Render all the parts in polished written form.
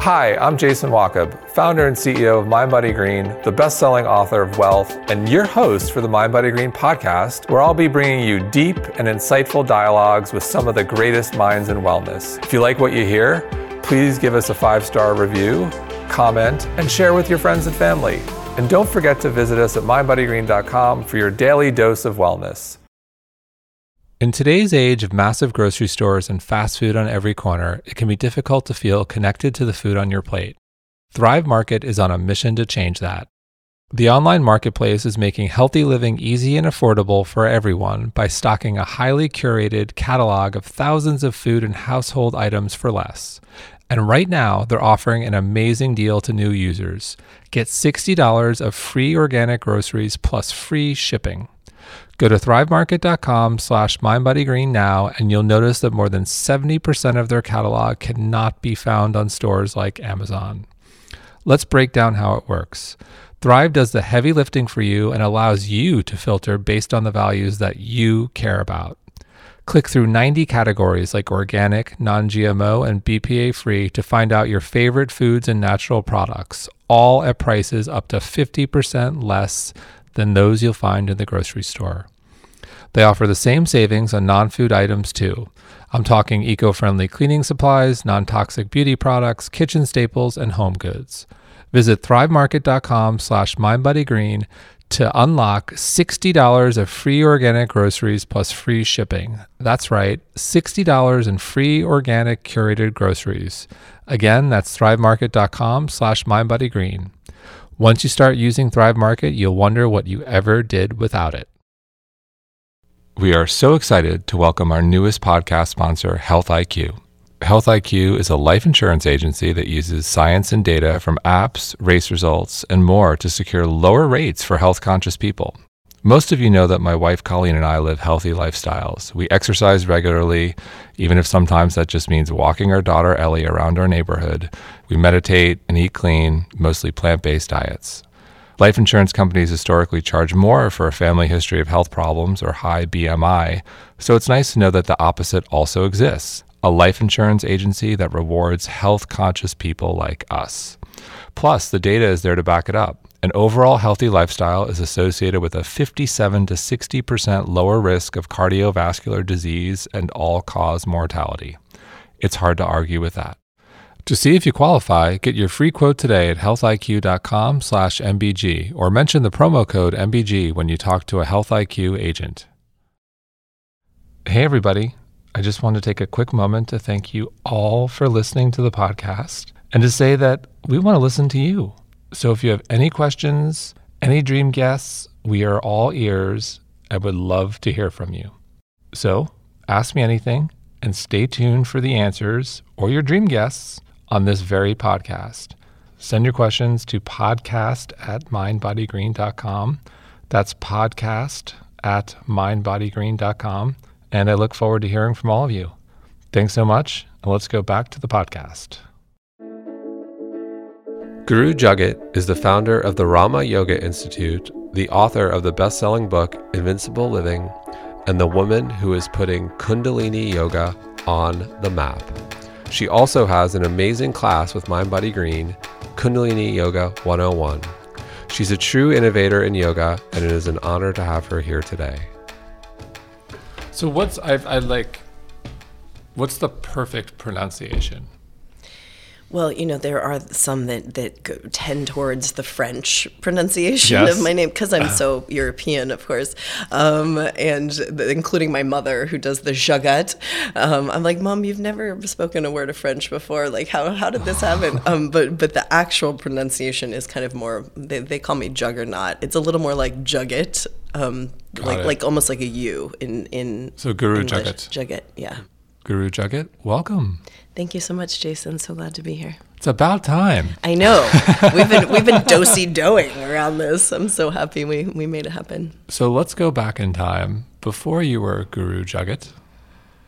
Hi, I'm Jason Wachob, founder and CEO of mindbodygreen, the best-selling author of Wealth, and your host for the mindbodygreen podcast, where I'll be bringing you deep and insightful dialogues with some of the greatest minds in wellness. If you like what you hear, please give us a 5-star review, comment, and share with your friends and family. And don't forget to visit us at mindbodygreen.com for your daily dose of wellness. In today's age of massive grocery stores and fast food on every corner, it can be difficult to feel connected to the food on your plate. Thrive Market is on a mission to change that. The online marketplace is making healthy living easy and affordable for everyone by stocking a highly curated catalog of thousands of food and household items for less. And right now, they're offering an amazing deal to new users. Get $60 of free organic groceries plus free shipping. Go to thrivemarket.com/mindbodygreen now, and you'll notice that more than 70% of their catalog cannot be found on stores like Amazon. Let's break down how it works. Thrive does the heavy lifting for you and allows you to filter based on the values that you care about. Click through 90 categories like organic, non-GMO, and BPA-free to find out your favorite foods and natural products, all at prices up to 50% less than those you'll find in the grocery store. They offer the same savings on non-food items too. I'm talking eco-friendly cleaning supplies, non-toxic beauty products, kitchen staples, and home goods. Visit thrivemarket.com/mindbodygreen to unlock $60 of free organic groceries plus free shipping. That's right, $60 in free organic curated groceries. Again, that's thrivemarket.com/mindbodygreen. Once you start using Thrive Market, you'll wonder what you ever did without it. We are so excited to welcome our newest podcast sponsor, Health IQ. Health IQ is a life insurance agency that uses science and data from apps, race results, and more to secure lower rates for health-conscious people. Most of you know that my wife Colleen and I live healthy lifestyles. We exercise regularly, even if sometimes that just means walking our daughter Ellie around our neighborhood. We meditate and eat clean, mostly plant-based diets. Life insurance companies historically charge more for a family history of health problems or high BMI, so it's nice to know that the opposite also exists, a life insurance agency that rewards health-conscious people like us. Plus, the data is there to back it up. An overall healthy lifestyle is associated with a 57 to 60% lower risk of cardiovascular disease and all-cause mortality. It's hard to argue with that. To see if you qualify, get your free quote today at healthiq.com/MBG or mention the promo code MBG when you talk to a Health IQ agent. Hey everybody, I just want to take a quick moment to thank you all for listening to the podcast and to say that we want to listen to you. So if you have any questions, any dream guests, we are all ears and would love to hear from you. So ask me anything and stay tuned for the answers or your dream guests on this very podcast. Send your questions to podcast@mindbodygreen.com. That's podcast@mindbodygreen.com. And I look forward to hearing from all of you. Thanks so much. And let's go back to the podcast. Guru Jagat is the founder of the Rama Yoga Institute, the author of the best-selling book Invincible Living, and the woman who is putting Kundalini Yoga on the map. She also has an amazing class with mindbodygreen, Kundalini Yoga 101. She's a true innovator in yoga, and it is an honor to have her here today. So what's the perfect pronunciation? Well, you know, there are some that tend towards the French pronunciation of my name, because I'm so European, of course, including my mother, who does the Jagat. I'm like, Mom, you've never spoken a word of French before. Like, how did this happen? But the actual pronunciation is kind of more, they call me Juggernaut. It's a little more like Jugget, like almost like a U in so Guru English. Jagat, yeah. Guru Jagat, welcome. Thank you so much, Jason. So glad to be here. It's about time. I know. We've been do-si-doing around this. I'm so happy we made it happen. So let's go back in time. Before you were Guru Jagat,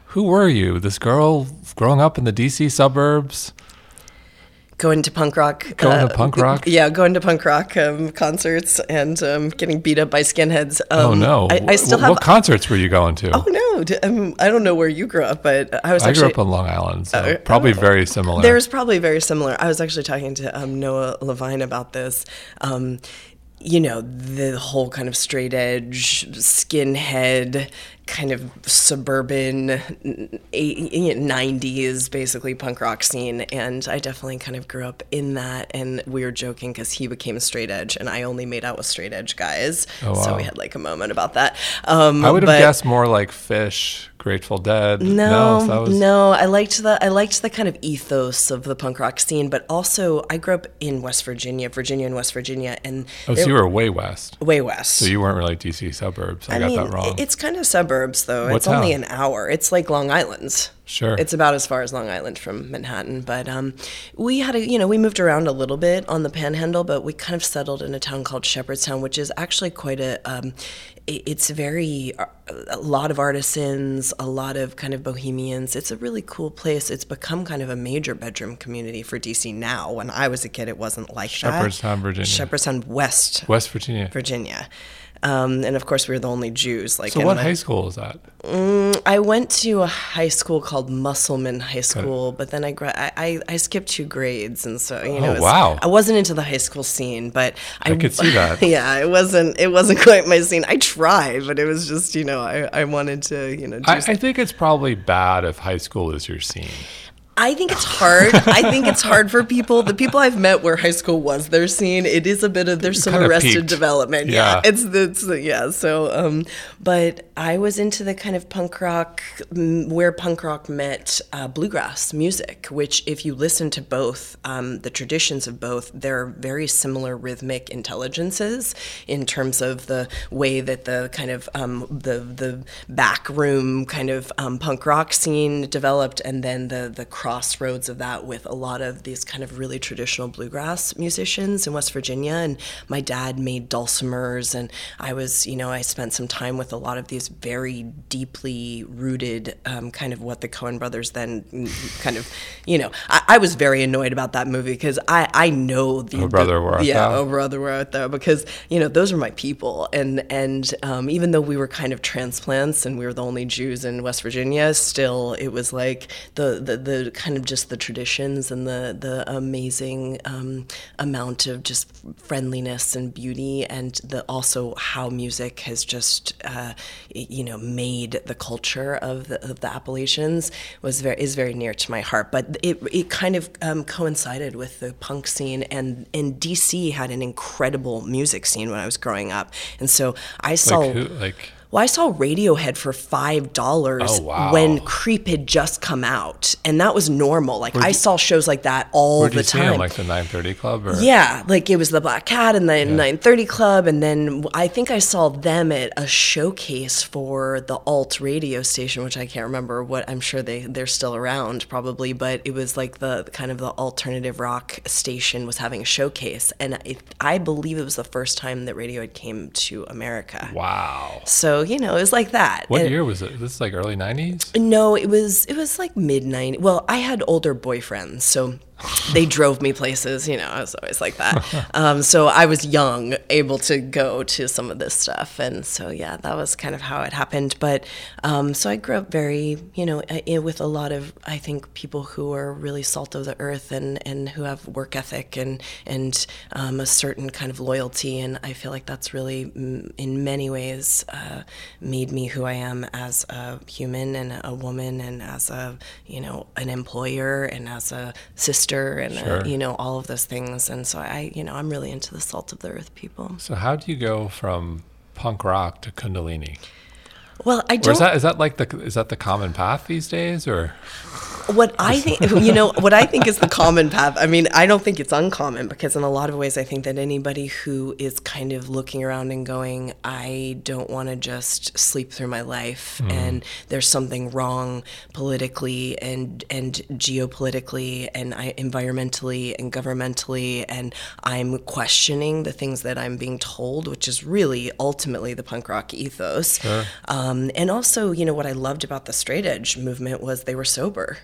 who were you? This girl growing up in the DC suburbs? Going to punk rock? Yeah, going to punk rock concerts and getting beat up by skinheads. Oh, no. I still have, what concerts were you going to? Oh, no. I don't know where you grew up, but I was actually... I grew up on Long Island, so probably very similar. There's probably very similar. I was actually talking to Noah Levine about this. You know, the whole kind of straight edge, skinhead, kind of suburban 90s basically punk rock scene, and I definitely kind of grew up in that. And we were joking because he became straight edge and I only made out with straight edge guys. Oh, wow. So we had like a moment about that. I would have guessed more like Fish, Grateful Dead. No, I liked the kind of ethos of the punk rock scene, but also I grew up in West Virginia, and so you were way west, so you weren't really DC suburbs. I got that wrong. It's kind of suburb. Though what it's town? Only an hour. It's like Long Island. Sure, it's about as far as Long Island from Manhattan. But we had we moved around a little bit on the Panhandle, but we kind of settled in a town called Shepherdstown, which is actually quite a lot of artisans, a lot of kind of bohemians. It's a really cool place. It's become kind of a major bedroom community for DC now. When I was a kid, it wasn't like Shepherdstown, that. Shepherdstown, West Virginia. And of course, we were the only Jews. Like, so what high school is that? I went to a high school called Musselman High School, okay. But then I skipped 2 grades, and so I wasn't into the high school scene, but I could see that. Yeah, it wasn't quite my scene. I tried, but it was just I wanted to I think it's probably bad if high school is your scene. I think it's hard. I think it's hard for people. The people I've met where high school was their scene, it is a bit of, there's some Arrested Development. Yeah. Yeah. So, but I was into the kind of punk rock, where punk rock met bluegrass music, which if you listen to both, the traditions of both, they're very similar rhythmic intelligences in terms of the way that the kind of the backroom kind of punk rock scene developed, and then the crossroads of that with a lot of these kind of really traditional bluegrass musicians in West Virginia. And my dad made dulcimers, and I was, I spent some time with a lot of these very deeply rooted kind of what the Coen brothers then kind of, I was very annoyed about that movie because I know the... Oh, Brother, Where Art Thou? Yeah, Oh, Brother, Where Art Thou? Because, those are my people. And even though we were kind of transplants and we were the only Jews in West Virginia, still it was like the kind of just the traditions and the amazing amount of just friendliness and beauty, and also how music has just made the culture of the Appalachians is very near to my heart. But it kind of coincided with the punk scene, and DC had an incredible music scene when I was growing up, and so I saw I saw Radiohead for $5 when Creep had just come out, and that was normal. Like, I saw shows like that all the time. Where did you see them, like the 9:30 Club? Or? Yeah, like it was the Black Cat and the 9:30 Club, and then I think I saw them at a showcase for the alt radio station, which I can't remember what. I'm sure they're still around probably, but it was like the kind of the alternative rock station was having a showcase, and I believe it was the first time that Radiohead came to America. Wow. So. It was like that. What year was it? This is like early 90s? No, it was like mid 90s. Well, I had older boyfriends, so they drove me places. I was always like that. So I was young, able to go to some of this stuff. And so, yeah, that was kind of how it happened. But so I grew up very, with a lot of, I think, people who are really salt of the earth and who have work ethic and a certain kind of loyalty. And I feel like that's really, in many ways, made me who I am as a human and a woman and as a, an employer and as a sister. And, sure. All of those things. And so I'm really into the salt of the earth people. So how do you go from punk rock to Kundalini? Well, I don't... Or is that the common path these days, or...? What I think is the common path. I mean, I don't think it's uncommon, because in a lot of ways, I think that anybody who is kind of looking around and going, I don't want to just sleep through my life, and there's something wrong politically and geopolitically and environmentally and governmentally, and I'm questioning the things that I'm being told, which is really ultimately the punk rock ethos. Sure. And also, what I loved about the straight edge movement was they were sober.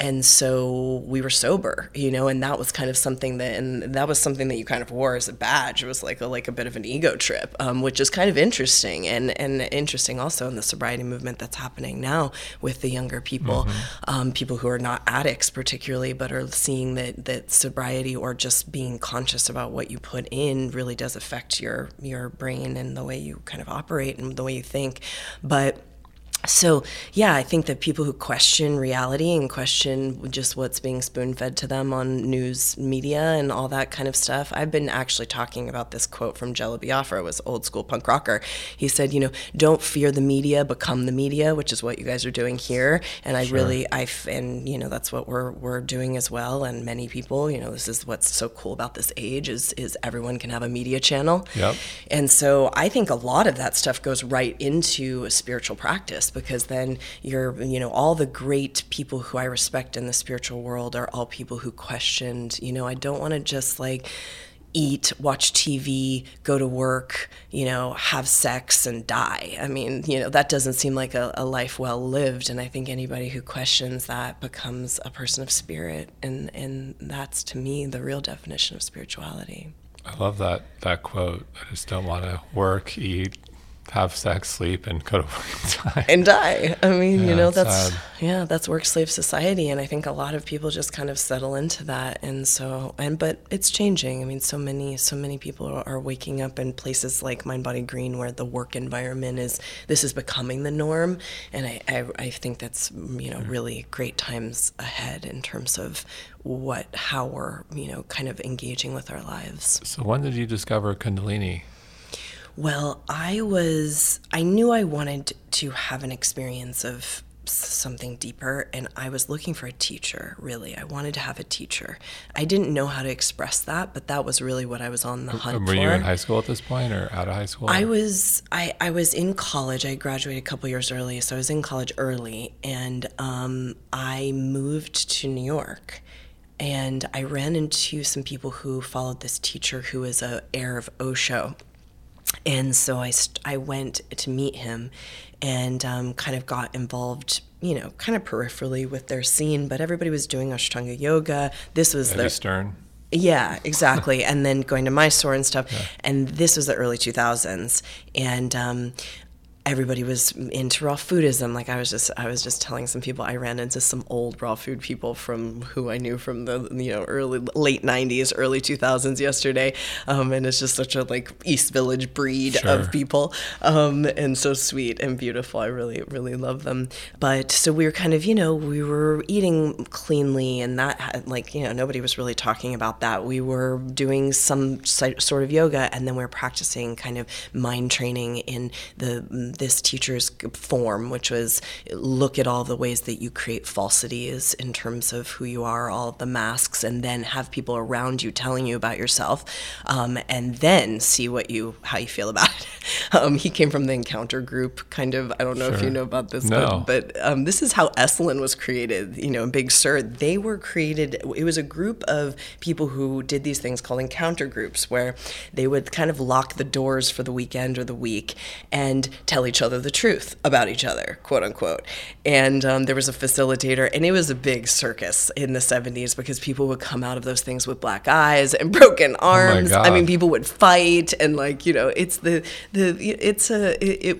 And so we were sober, you know, and that was kind of something that, and that was something that you kind of wore as a badge. It was like a bit of an ego trip, which is kind of interesting, and interesting also in the sobriety movement that's happening now with the younger people, people who are not addicts particularly, but are seeing that sobriety or just being conscious about what you put in really does affect your brain and the way you kind of operate and the way you think. But so, yeah, I think that people who question reality and question just what's being spoon-fed to them on news media and all that kind of stuff. I've been actually talking about this quote from Jello Biafra, was old school punk rocker. He said, you know, don't fear the media, become the media, which is what you guys are doing here. And I and you know, that's what we're doing as well. And many people, you know, this is what's so cool about this age is everyone can have a media channel. Yep. And so I think a lot of that stuff goes right into a spiritual practice. Because then you're, you know, all the great people who I respect in the spiritual world are all people who questioned, you know, I don't want to just like eat, watch TV, go to work, you know, have sex and die. I mean, you know, that doesn't seem like a life well lived. And I think anybody who questions that becomes a person of spirit. And that's, to me, the real definition of spirituality. I love that quote. I just don't want to work, eat, have sex, sleep, and go to work and die. I mean, yeah, you know, that's sad. Yeah, that's work slave society, and I think a lot of people just kind of settle into that. And so, but it's changing. I mean, so many people are waking up in places like mindbodygreen where the work environment is becoming the norm, and I think that's, you know, really great times ahead in terms of how we're, you know, kind of engaging with our lives. So, when did you discover Kundalini? Well, I knew I wanted to have an experience of something deeper, and I was looking for a teacher, really. I wanted to have a teacher. I didn't know how to express that, but that was really what I was on the hunt for. Were you in high school at this point or out of high school? I was in college. I graduated a couple years early, so I was in college early, and I moved to New York. And I ran into some people who followed this teacher who is an heir of Osho. And so I went to meet him and kind of got involved, you know, kind of peripherally with their scene. But everybody was doing Ashtanga yoga. This was the Stern. Yeah, exactly. And then going to Mysore and stuff. Yeah. And this was the early 2000s. And everybody was into raw foodism. Like I was just telling some people, I ran into some old raw food people from who I knew from the, you know, late 90s, early 2000s yesterday. And it's just such a like East Village breed of people. And so sweet and beautiful. I really, really love them. But so we were kind of, you know, we were eating cleanly and that had, like, you know, nobody was really talking about that. We were doing some sort of yoga, and then we were practicing kind of mind training in this teacher's form, which was look at all the ways that you create falsities in terms of who you are, all the masks, and then have people around you telling you about yourself, and then see how you feel about it. He came from the encounter group, kind of. I don't know if you know about this, no. but this is how Esalen was created. You know, in Big Sur, they were created. It was a group of people who did these things called encounter groups, where they would kind of lock the doors for the weekend or the week and tell each other the truth about each other, quote unquote. And there was a facilitator, and it was a big circus in the 70s because people would come out of those things with black eyes and broken arms. Oh, I mean, people would fight, and like, you know, it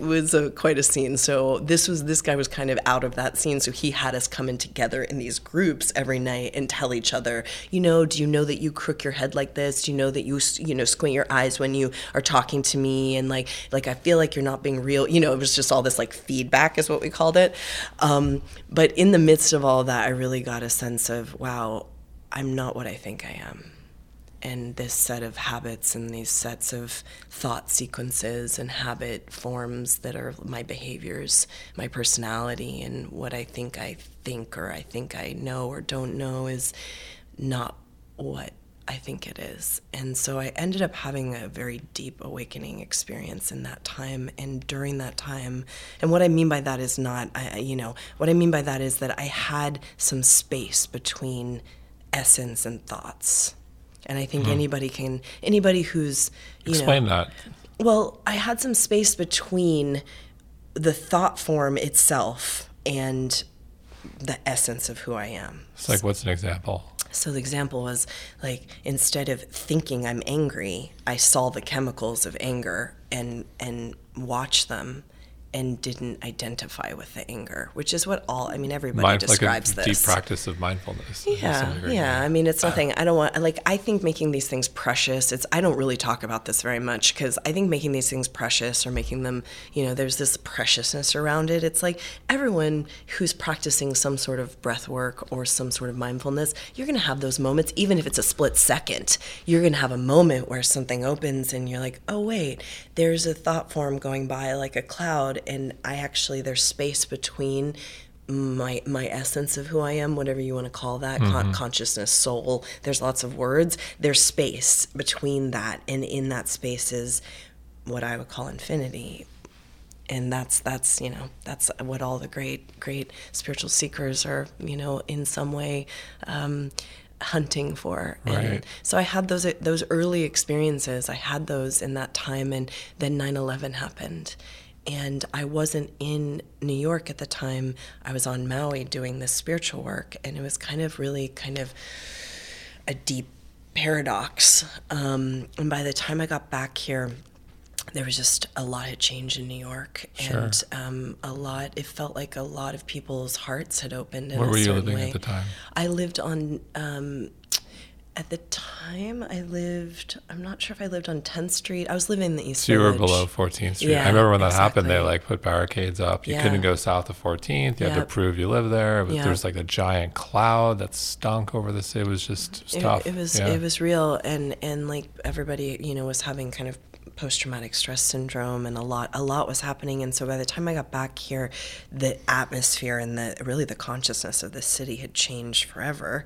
was quite a scene. So this guy was kind of out of that scene, so he had us come in together in these groups every night and tell each other, you know, do you know that you crook your head like this? Do you know that you know, squint your eyes when you are talking to me? And like I feel like you're not being real. You know, it was just all this like feedback is what we called it. But in the midst of all that, I really got a sense of, wow, I'm not what I think I am. And this set of habits and these sets of thought sequences and habit forms that are my behaviors, my personality, and what I think or I think I know or don't know is not what I think it is. And so I ended up having a very deep awakening experience in that time and during that time. And what I mean by that is that I had some space between essence and thoughts. And I think anybody who's, you know. Explain that. Well, I had some space between the thought form itself and the essence of who I am. It's like, what's an example? So the example was, like, instead of thinking I'm angry, I saw the chemicals of anger and watched them and didn't identify with the anger, which is what all, I mean, everybody describes this. Like a deep practice of mindfulness. Yeah. I mean, it's nothing, I don't want, like, I think making these things precious, I don't really talk about this very much, because I think making these things precious or making them, you know, there's this preciousness around it. It's like everyone who's practicing some sort of breath work or some sort of mindfulness, you're going to have those moments, even if it's a split second, you're going to have a moment where something opens and you're like, oh, wait, there's a thought form going by like a cloud. And I actually, there's space between my essence of who I am, whatever you want to call that, mm-hmm. consciousness, soul, there's lots of words, there's space between that. And in that space is what I would call infinity. And that's you know, that's what all the great spiritual seekers are, you know, in some way hunting for. Right. And so I had those early experiences, I had those in that time, and then 9/11 happened. And I wasn't in New York at the time. I was on Maui doing this spiritual work, and it was kind of a deep paradox. And by the time I got back here, there was just a lot of change in New York, and sure. It felt like a lot of people's hearts had opened in a certain way. Where were you living at the time? I lived on. At the time, I'm not sure if I lived on 10th Street. I was living in the East Village. So you were below 14th Street. Yeah, I remember when that happened, they like put barricades up. You couldn't go south of 14th. You had to prove you lived there. There was like a giant cloud that stunk over the city. It was just tough. It was real. And like everybody, you know, was having kind of post-traumatic stress syndrome, and a lot was happening. And so by the time I got back here, the atmosphere and the consciousness of the city had changed forever.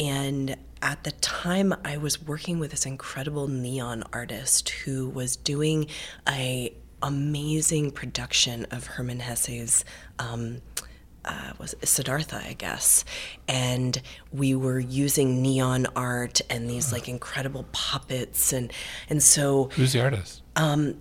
And at the time I was working with this incredible neon artist who was doing an amazing production of Hermann Hesse's was Siddhartha, I guess. And we were using neon art and these like incredible puppets and so. Who's the artist?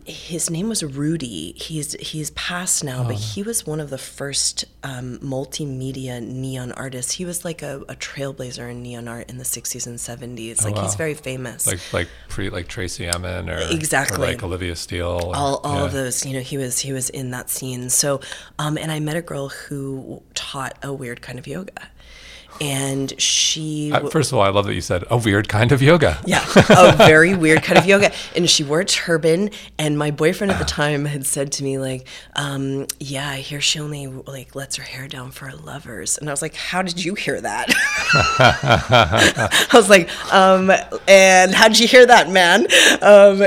His name was Rudy. He's passed now, but he was one of the first multimedia neon artists. He was like a trailblazer in neon art in the 60s and 70s. Like he's very famous. Like Tracy Emin or exactly or like Olivia Steele. Or, all of those. You know, he was in that scene. So, and I met a girl who taught a weird kind of yoga. And she... First of all, I love that you said a weird kind of yoga. Yeah, a very weird kind of yoga. And she wore a turban. And my boyfriend at the time had said to me, like, I hear she only, like, lets her hair down for her lovers. And I was like, how did you hear that? I was like, and how did you hear that, man?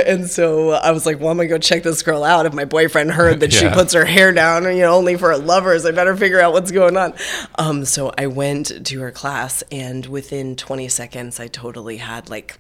And so I was like, well, I'm going to go check this girl out. If my boyfriend heard that she puts her hair down, you know, only for her lovers, I better figure out what's going on. So I went to her class, and within 20 seconds I totally had like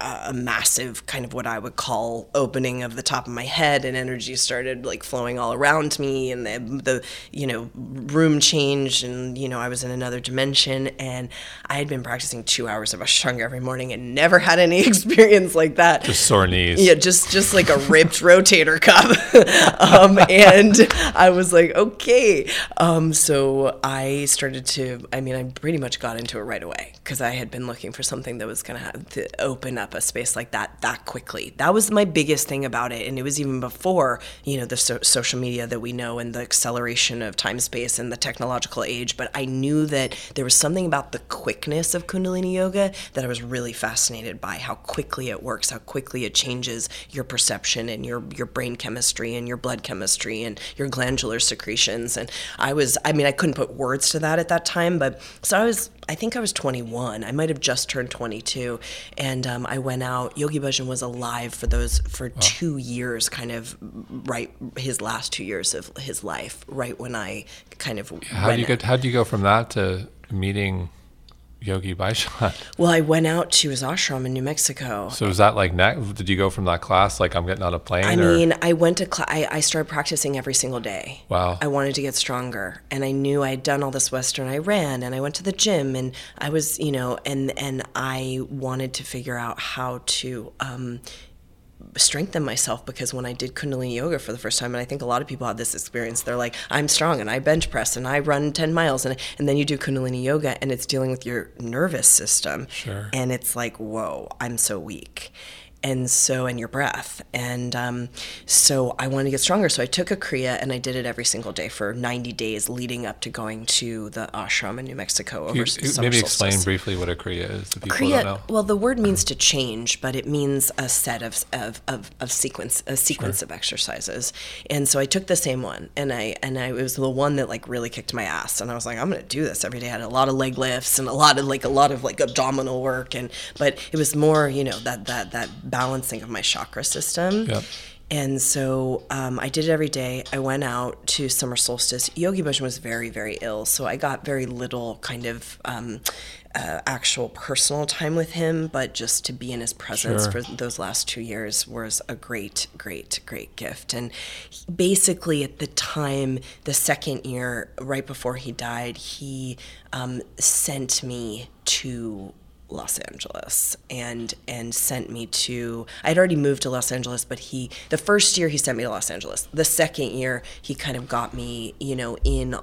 a massive kind of what I would call opening of the top of my head, and energy started like flowing all around me, and the you know, room changed, and you know, I was in another dimension. And I had been practicing 2 hours of Ashtanga every morning and never had any experience like that. Just sore knees. Yeah, just like a ripped rotator cuff. And I was like, okay. So I started to, I pretty much got into it right away, because I had been looking for something that was going to have to open up a space like that quickly. That was my biggest thing about it. And it was even before, you know, the social media that we know, and the acceleration of time, space, and the technological age. But I knew that there was something about the quickness of Kundalini Yoga that I was really fascinated by, how quickly it works, how quickly it changes your perception and your brain chemistry and your blood chemistry and your glandular secretions. And I couldn't put words to that at that time, but so I think I was 21. I might have just turned 22. And I went out. Yogi Bhajan was alive for 2 years, kind of right, his last 2 years of his life, right when I kind of How do you go from that to meeting Yogi Bhajan? Well, I went out to his ashram in New Mexico. So was that like, did you go from that class, like I'm getting on a plane? I went to class, I started practicing every single day. Wow. I wanted to get stronger. And I knew I had done all this Western. I ran and I went to the gym, and I was, you know, and I wanted to figure out how to strengthen myself, because when I did Kundalini Yoga for the first time, and I think a lot of people have this experience, they're like, I'm strong and I bench press and I run 10 miles. And then you do Kundalini Yoga and it's dealing with your nervous system. Sure. And it's like, whoa, I'm so weak. And so, and your breath. And so I wanted to get stronger. So I took a Kriya and I did it every single day for 90 days leading up to going to the ashram in New Mexico over summer Maybe solstice. Explain briefly what a Kriya is to people who don't know. Well, the word means to change, but it means a set of sequence sure. of exercises. And so I took the same one, and I it was the one that like really kicked my ass. And I was like, I'm going to do this every day. I had a lot of leg lifts and a lot of abdominal work, but it was more, you know, that balancing of my chakra system. Yep. And so I did it every day. I went out to summer solstice. Yogi Bhajan was very, very ill, so I got very little kind of actual personal time with him, but just to be in his presence sure. for those last 2 years was a great, great, great gift. And basically at the time, the second year, right before he died, he sent me to Los Angeles and sent me to, I'd already moved to Los Angeles, but the first year he sent me to Los Angeles. The second year he kind of got me, you know, in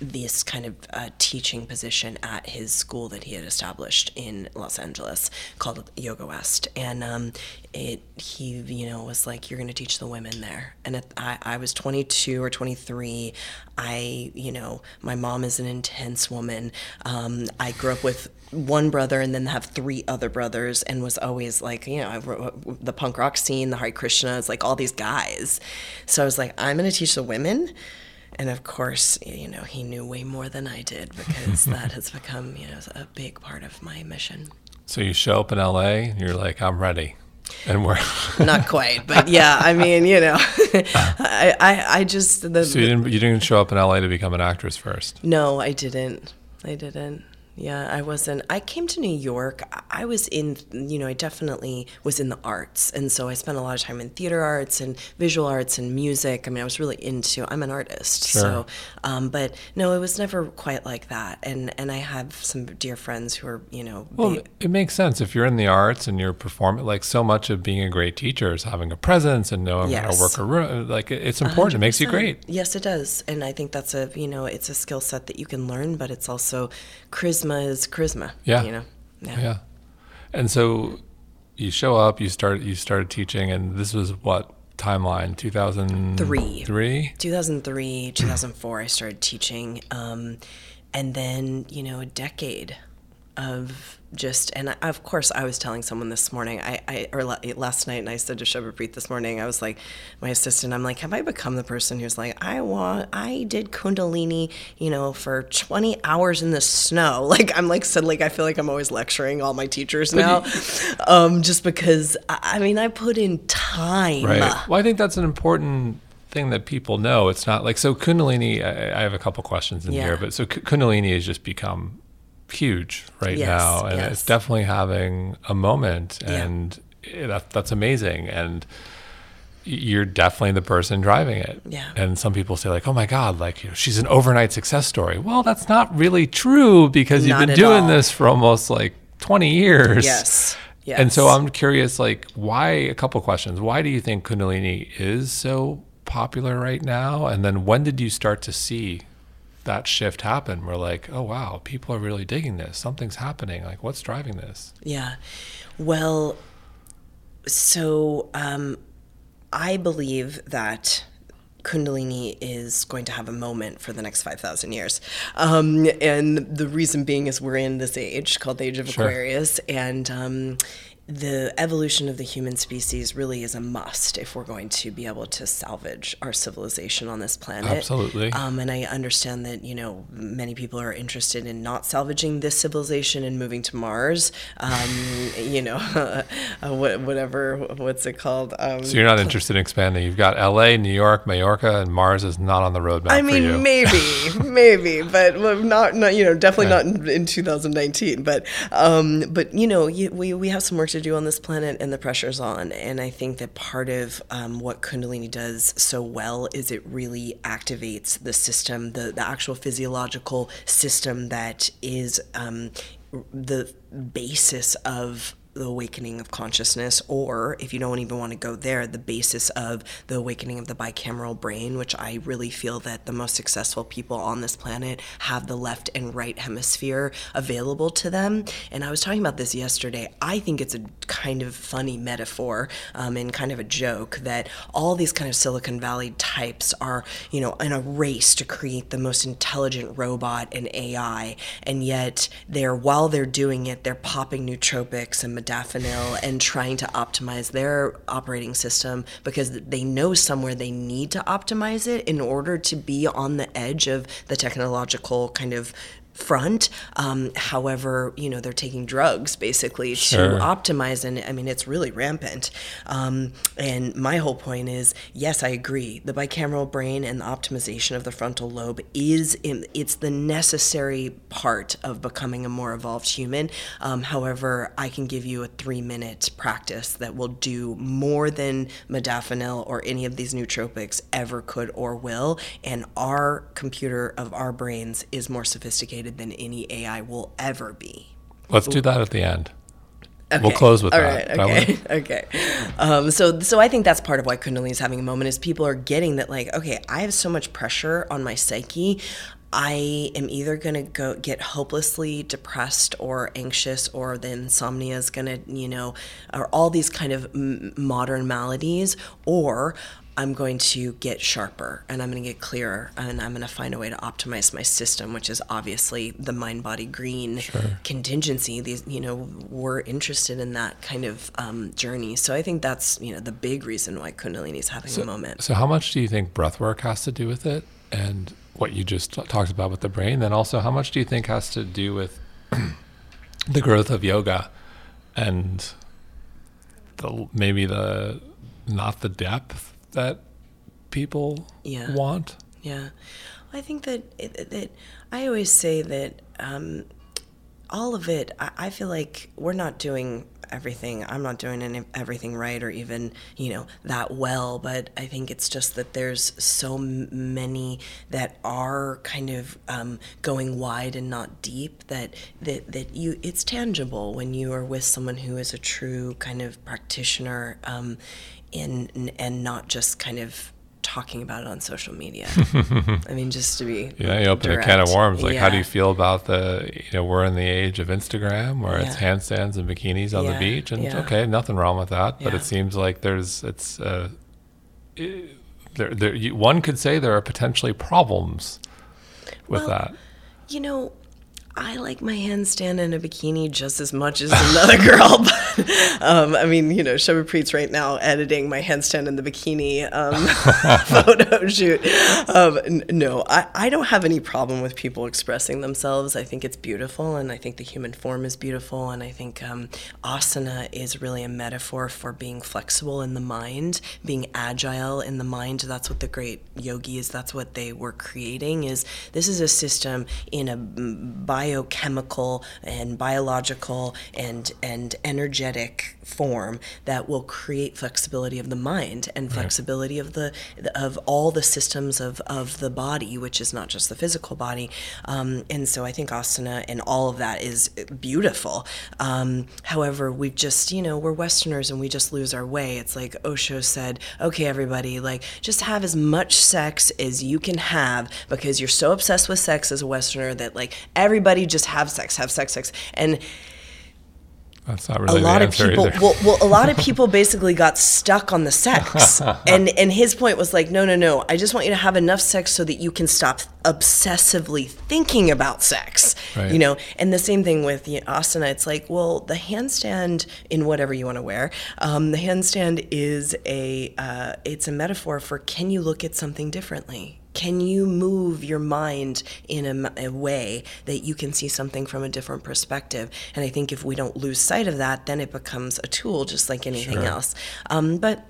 this kind of teaching position at his school that he had established in Los Angeles called Yoga West. And he, you know, was like, you're going to teach the women there. And I was 22 or 23. I, you know, my mom is an intense woman. I grew up with one brother and then have three other brothers, and was always like, you know, the punk rock scene, the Hare Krishnas, like all these guys. So I was like, I'm going to teach the women. And of course, you know, he knew way more than I did, because that has become, you know, a big part of my mission. So you show up in LA and you're like, I'm ready. And we're not quite, but yeah, I mean, you know, I just, so you didn't show up in LA to become an actress first? No, I didn't. Yeah, I wasn't. I came to New York. I was in, you know, I definitely was in the arts. And so I spent a lot of time in theater arts and visual arts and music. I mean, I was really I'm an artist. Sure. So, but no, it was never quite like that. And I have some dear friends who are, you know. Well, it makes sense. If you're in the arts and you're performing, like so much of being a great teacher is having a presence and knowing yes. how to work a room. Like it's important. 100%. It makes you great. Yes, it does. And I think that's you know, it's a skill set that you can learn, but it's also charisma. Yeah. You know? Yeah. And so you show up, you started teaching, and this was what timeline? 2003? 2003, 2004 I started teaching. And then, you know, a decade of just, and of course I was telling someone this morning, or last night, and I said to Shepherdstown this morning, I was like, my assistant, I'm like, have I become the person who's like, I did Kundalini, you know, for 20 hours in the snow. Like, I'm like, suddenly I feel like I'm always lecturing all my teachers now, just because, I mean, I put in time. Right. Well, I think that's an important thing that people know. It's not like, so Kundalini, I have a couple questions in here, but so Kundalini has just become huge right now, and it's definitely having a moment, and that's amazing, and you're definitely the person driving it. Yeah. And some people say like, oh my God, like, you know, she's an overnight success story. Well, that's not really true, because you've been doing this for almost like 20 years. Yes. And so I'm curious, like, why, a couple questions. Why do you think Kundalini is so popular right now? And then when did you start to see that shift happened? We're like, oh wow, people are really digging this. Something's happening. Like, what's driving this? Yeah. Well, so I believe that Kundalini is going to have a moment for the next 5,000 years. And the reason being is we're in this age called the Age of Aquarius. Sure. And the evolution of the human species really is a must if we're going to be able to salvage our civilization on this planet. Absolutely. And I understand that, you know, many people are interested in not salvaging this civilization and moving to Mars, you know, what's it called? So you're not interested in expanding. You've got LA, New York, Mallorca, and Mars is not on the roadmap for you. I mean, maybe, but not, you know, definitely not in 2019. But you know, we have some work to do on this planet, and the pressure's on. And I think that part of what Kundalini does so well is it really activates the system, the actual physiological system that is the basis of the awakening of consciousness, or if you don't even want to go there, the basis of the awakening of the bicameral brain, which I really feel that the most successful people on this planet have the left and right hemisphere available to them. And I was talking about this yesterday. I think it's a kind of funny metaphor and kind of a joke that all these kind of Silicon Valley types are, you know, in a race to create the most intelligent robot and AI, and yet they're, while they're doing it, they're popping nootropics and modafinil and trying to optimize their operating system because they know somewhere they need to optimize it in order to be on the edge of the technological kind of front. However, you know, they're taking drugs basically to optimize. And I mean, it's really rampant. And my whole point is, yes, I agree. The bicameral brain and the optimization of the frontal lobe is, it's the necessary part of becoming a more evolved human. However, I can give you a 3-minute practice that will do more than modafinil or any of these nootropics ever could or will. And our computer of our brains is more sophisticated than any AI will ever be. Let's do that at the end. Okay. We'll close with that. All right. Okay. So I think that's part of why Kundalini is having a moment, is people are getting that, like, okay, I have so much pressure on my psyche. I am either going to go get hopelessly depressed or anxious, or the insomnia is going to, you know, or all these kind of modern maladies, or I'm going to get sharper and I'm going to get clearer and I'm going to find a way to optimize my system, which is obviously the mind-body-green contingency. These, you know, we're interested in that kind of journey. So I think that's, you know, the big reason why Kundalini is having a moment. So how much do you think breath work has to do with it, and what you just talked about with the brain? Then also, how much do you think has to do with the growth of yoga and maybe not the depth that people want? Yeah. I think that I always say that all of it, I feel like we're not doing everything. I'm not doing everything right, or even, you know, that well, but I think it's just that there's so many that are kind of going wide and not deep, that you, it's tangible when you are with someone who is a true kind of practitioner, and not just kind of talking about it on social media. I mean, just to be you open direct. A can of worms. Like, how do you feel about the, you know, we're in the age of Instagram where it's handstands and bikinis on the beach, and okay, nothing wrong with that, but it seems like one could say there are potentially problems with that. You know, I like my handstand in a bikini just as much as another girl. But, I mean, you know, Shubhapreet's right now editing my handstand in the bikini photo shoot. No, I don't have any problem with people expressing themselves. I think it's beautiful, and I think the human form is beautiful. And I think asana is really a metaphor for being flexible in the mind, being agile in the mind. That's what the great yogis, that's what they were creating, is this is a system in a biochemical and biological and energetic form that will create flexibility of the mind and flexibility of all the systems of the body, which is not just the physical body. And so I think asana and all of that is beautiful. However, we've just, you know, we're Westerners and we just lose our way. It's like Osho said, okay, everybody, like, just have as much sex as you can have, because you're so obsessed with sex as a Westerner that, like, everybody just have sex. And that's not really a lot of people basically got stuck on the sex. and his point was like, no, I just want you to have enough sex so that you can stop obsessively thinking about sex, you know? And the same thing with asana. It's like, well, the handstand in whatever you want to wear, the handstand is it's a metaphor for, can you look at something differently? Can you move your mind in a way that you can see something from a different perspective? And I think if we don't lose sight of that, then it becomes a tool just like anything else. But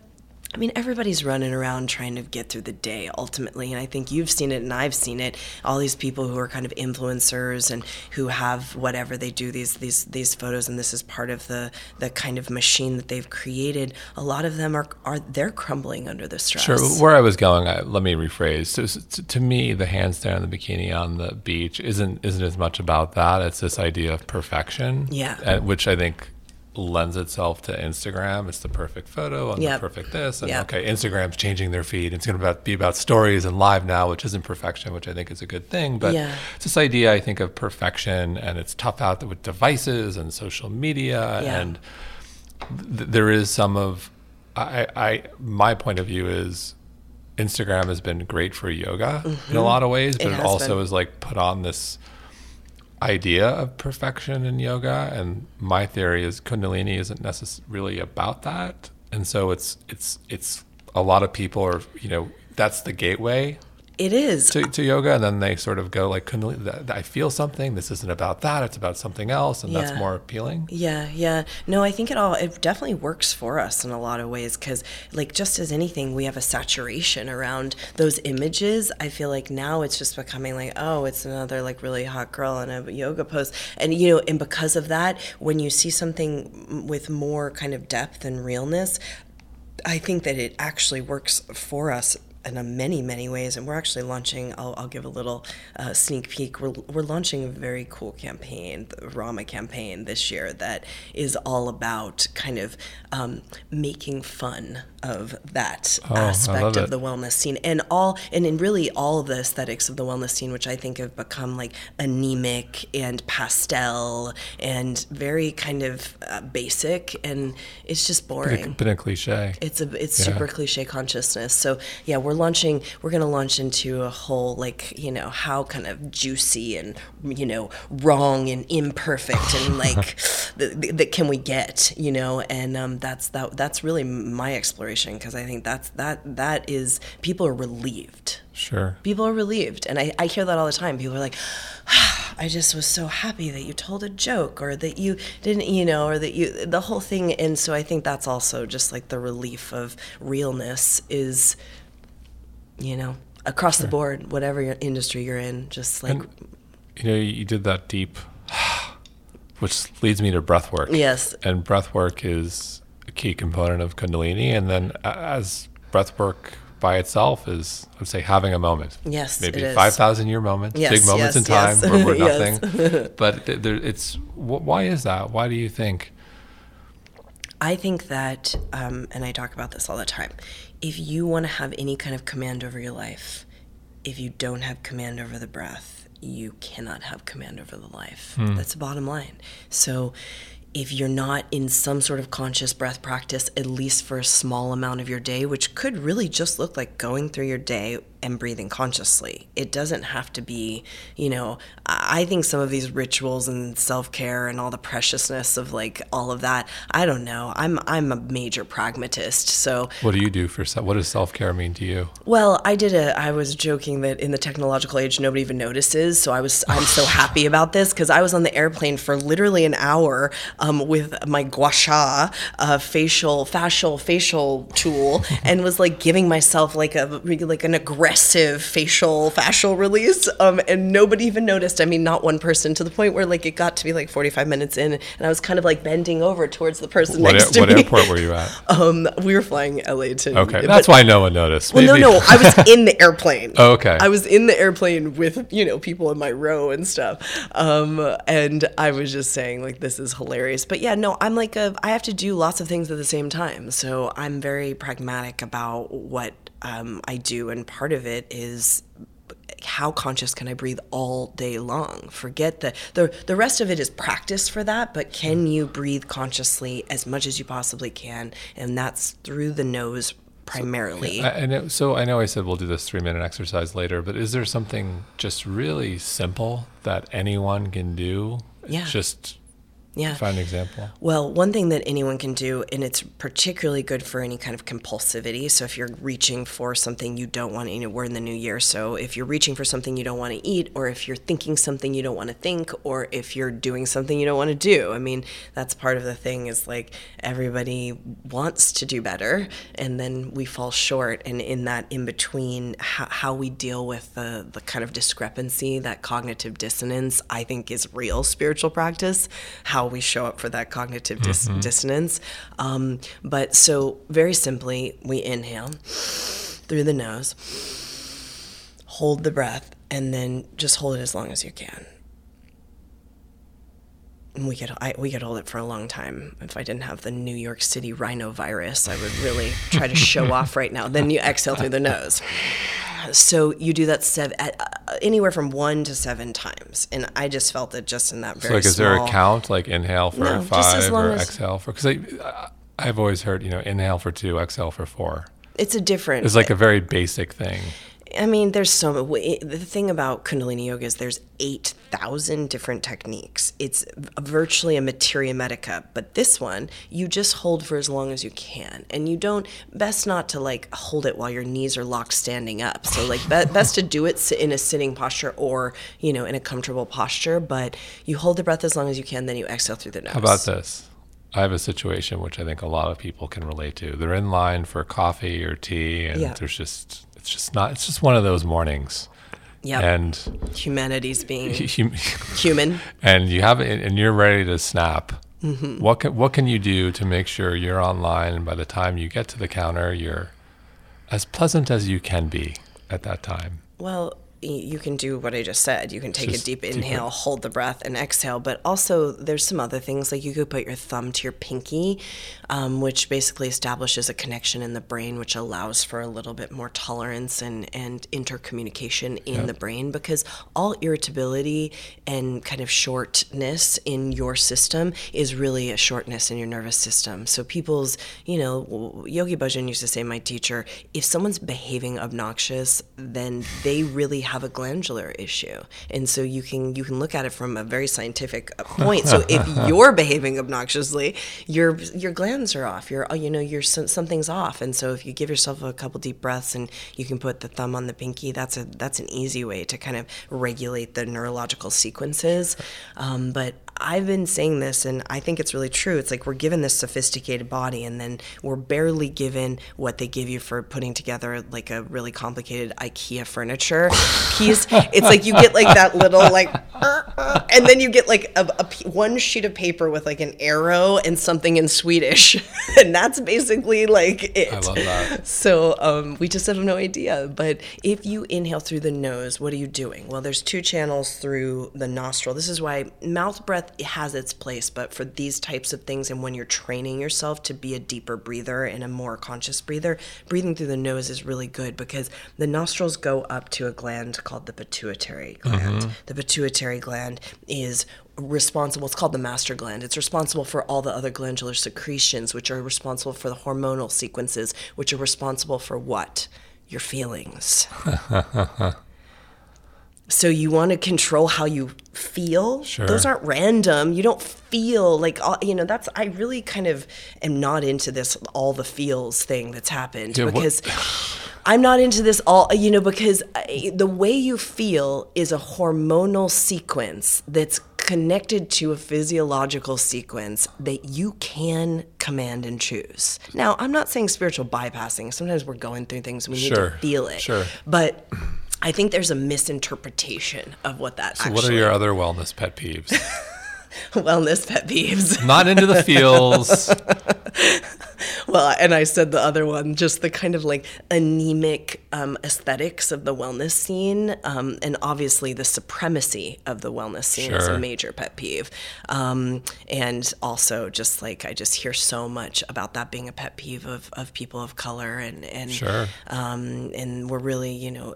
I mean, everybody's running around trying to get through the day ultimately. And I think you've seen it and I've seen it. All these people who are kind of influencers and who have whatever they do, these photos, and this is part of the kind of machine that they've created. A lot of them they're crumbling under the stress. Sure. Where I was going, let me rephrase. So to me, the handstand in the bikini on the beach isn't as much about that. It's this idea of perfection, which I think lends itself to Instagram. It's the perfect photo and the perfect this. And okay, Instagram's changing their feed. It's going to be about stories and live now, which isn't perfection, which I think is a good thing. But it's this idea, I think, of perfection, and it's tough out there with devices and social media. And there is some of, my point of view is, Instagram has been great for yoga in a lot of ways, but it also has like put on this idea of perfection in yoga, and my theory is Kundalini isn't necessarily really about that, and so it's a lot of people are, you know, that's the gateway. It is to yoga, and then they sort of go like Kundalini. I feel something. This isn't about that. It's about something else, and that's more appealing. No, I think it definitely works for us in a lot of ways, because like just as anything, we have a saturation around those images. I feel like now it's just becoming like, oh, it's another like really hot girl in a yoga pose, and you know, and because of that, when you see something with more kind of depth and realness, I think that it actually works for us in many ways. And we're actually launching, I'll give a little sneak peek, we're launching a very cool campaign, the Rama campaign this year, that is all about kind of making fun of that aspect of the wellness scene, and in really all of the aesthetics of the wellness scene, which I think have become like anemic and pastel and very kind of basic, and it's just boring. It's been a cliche. It's super cliche consciousness. So we're going to launch into a whole like, you know, how kind of juicy and, you know, wrong and imperfect and like that can we get, you know, and that's really my exploration, because I think that is people are relieved. Sure. People are relieved. And I hear that all the time. People are like, I just was so happy that you told a joke, or that you didn't, you know, or that you, the whole thing. And so I think that's also just like the relief of realness is, you know, across the board, whatever industry you're in, just like. And, you know, you did that deep, which leads me to breath work. Yes. And breath work is a key component of Kundalini. And then as breath work by itself is, I would say, having a moment. Yes, maybe 5,000-year moment, yes, big moments in time, or nothing. But why is that? Why do you think? I think that, and I talk about this all the time, if you want to have any kind of command over your life, if you don't have command over the breath, you cannot have command over the life. That's the bottom line. So if you're not in some sort of conscious breath practice, at least for a small amount of your day, which could really just look like going through your day and breathing consciously. It doesn't have to be, you know, I think some of these rituals and self-care and all the preciousness of like all of that, I don't know. I'm a major pragmatist. So what do you do for what does self-care mean to you? Well, I was joking that in the technological age nobody even notices. So I'm so happy about this, because I was on the airplane for literally an hour with my gua sha facial tool and was like giving myself like an aggressive facial release, and nobody even noticed. I mean, not one person, to the point where like it got to be like 45 minutes in, and I was kind of like bending over towards the person next to me. What airport were you at? We were flying LA to. Okay, that's why no one noticed. Well, maybe. No, I was in the airplane. Oh, okay. I was in the airplane with, you know, people in my row and stuff, and I was just saying like this is hilarious. But yeah, no, I'm like I have to do lots of things at the same time, so I'm very pragmatic about what I do, and part of it is how conscious can I breathe all day long? Forget the rest of it is practice for that, but can you breathe consciously as much as you possibly can? And that's through the nose primarily. So I know I said we'll do this 3-minute exercise later, but is there something just really simple that anyone can do? Yeah. Find an example. Well, one thing that anyone can do, and it's particularly good for any kind of compulsivity. So if you're reaching for something you don't want to, you know, we're in the new year. So if you're reaching for something you don't want to eat, or if you're thinking something you don't want to think, or if you're doing something you don't want to do, I mean, that's part of the thing is like everybody wants to do better, and then we fall short. And in that in between, how we deal with the kind of discrepancy, that cognitive dissonance, I think is real spiritual practice. How we show up for that cognitive dissonance. But so very simply, we inhale through the nose, hold the breath, and then just hold it as long as you can. We could hold it for a long time. If I didn't have the New York City rhinovirus, I would really try to show off right now. Then you exhale through the nose. So you do that anywhere from 1 to 7 times. And I just felt it just in that very small. So is there a count, like inhale for 5 or exhale for? Because I've always heard, inhale for 2, exhale for 4. It's like a very basic thing. I mean, the thing about Kundalini Yoga is there's 8,000 different techniques. It's virtually a materia medica, but this one, you just hold for as long as you can. And best not to like hold it while your knees are locked standing up. So like best to do it in a sitting posture or, in a comfortable posture, but you hold the breath as long as you can, then you exhale through the nose. How about this? I have a situation which I think a lot of people can relate to. They're in line for coffee or tea and it's just one of those mornings. Yeah. And humanity's being human. And you're ready to snap. Mm-hmm. What can you do to make sure you're online and by the time you get to the counter, you're as pleasant as you can be at that time? Well, you can do what I just said. You can take a deep inhale, hold the breath, and exhale. But also, there's some other things. Like you could put your thumb to your pinky, which basically establishes a connection in the brain, which allows for a little bit more tolerance and intercommunication in the brain. Because all irritability and kind of shortness in your system is really a shortness in your nervous system. So people's, Yogi Bhajan used to say, my teacher, if someone's behaving obnoxious, then they really have a glandular issue. And so you can look at it from a very scientific point. So if you're behaving obnoxiously, your glands are off. Something's off. And so if you give yourself a couple deep breaths and you can put the thumb on the pinky, that's an easy way to kind of regulate the neurological sequences. But I've been saying this and I think it's really true. It's like we're given this sophisticated body and then we're barely given what they give you for putting together like a really complicated IKEA furniture piece. It's like you get like that little like and then you get like one sheet of paper with like an arrow and something in Swedish. And that's basically like it. I love that. So we just have no idea. But if you inhale through the nose, what are you doing? Well, there's 2 channels through the nostril. This is why mouth breath, it has its place, but for these types of things and when you're training yourself to be a deeper breather and a more conscious breather, breathing through the nose is really good because the nostrils go up to a gland called the pituitary gland. Mm-hmm. The pituitary gland is responsible, it's called the master gland. It's responsible for all the other glandular secretions, which are responsible for the hormonal sequences, which are responsible for what? Your feelings. So you want to control how you feel. Sure. Those aren't random. You don't feel like, I really kind of am not into this, all the feels thing that's happened because I'm not into this all, because the way you feel is a hormonal sequence that's connected to a physiological sequence that you can command and choose. Now, I'm not saying spiritual bypassing. Sometimes we're going through things and we need to feel it. Sure. But I think there's a misinterpretation of what that actually is. So what are your other wellness pet peeves? Wellness pet peeves. Not into the feels. Well, and I said the other one, just the kind of like anemic aesthetics of the wellness scene. And obviously the supremacy of the wellness scene is a major pet peeve. And also just like, I just hear so much about that being a pet peeve of people of color and we're really,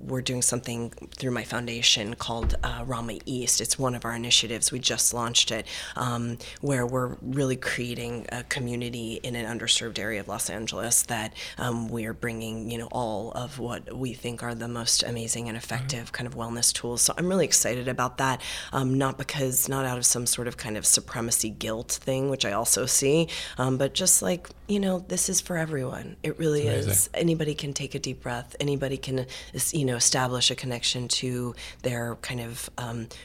we're doing something through my foundation called Rama East. It's one of our initiatives. We just launched it where we're really creating a community in an underserved area of Los Angeles that we are bringing, all of what we think are the most amazing and effective kind of wellness tools. So I'm really excited about that, not out of some sort of kind of supremacy guilt thing, which I also see, but just like, this is for everyone. It really is. Anybody can take a deep breath. Anybody can, establish a connection to their kind of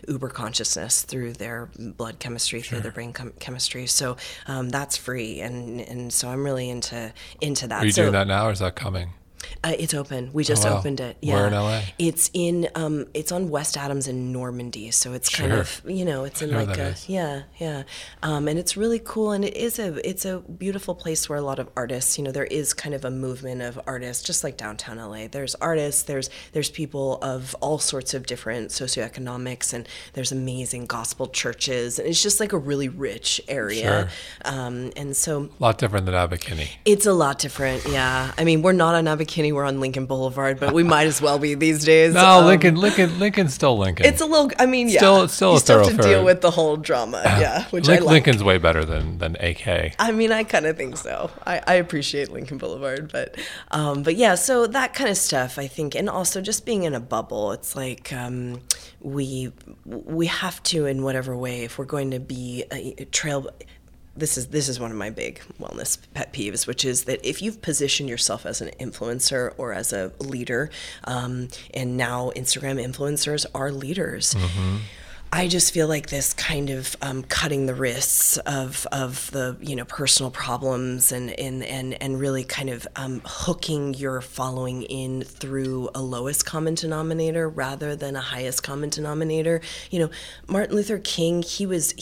uber consciousness through their blood chemistry, through their brain chemistry. So that's free. And so I'm really into that. Are you doing that now or is that coming? It's open. We just opened it. Yeah. Where in LA? It's in it's on West Adams in Normandy, so it's kind of, you know, it's in like a and it's really cool, and it is a beautiful place where a lot of artists, you know, there is kind of a movement of artists, just like downtown LA. There's artists, there's people of all sorts of different socioeconomics, and there's amazing gospel churches, and it's just like a really rich area. Sure. And so a lot different than Abikini. It's a lot different, yeah. I mean, we're not on Abikini, we're on Lincoln Boulevard, but we might as well be these days. No, Lincoln's still Lincoln. It's a little, I mean, yeah. Still you a still thoroughfare. Have to deal with the whole drama, yeah, which I like. Lincoln's way better than AK. I mean, I kind of think so. I appreciate Lincoln Boulevard, but yeah, so that kind of stuff, I think, and also just being in a bubble. It's like we have to, in whatever way, if we're going to be a trail. This is one of my big wellness pet peeves, which is that if you've positioned yourself as an influencer or as a leader, and now Instagram influencers are leaders. Mm-hmm. I just feel like this kind of cutting the wrists of the, you know, personal problems and really kind of hooking your following in through a lowest common denominator rather than a highest common denominator. You know, Martin Luther King, he was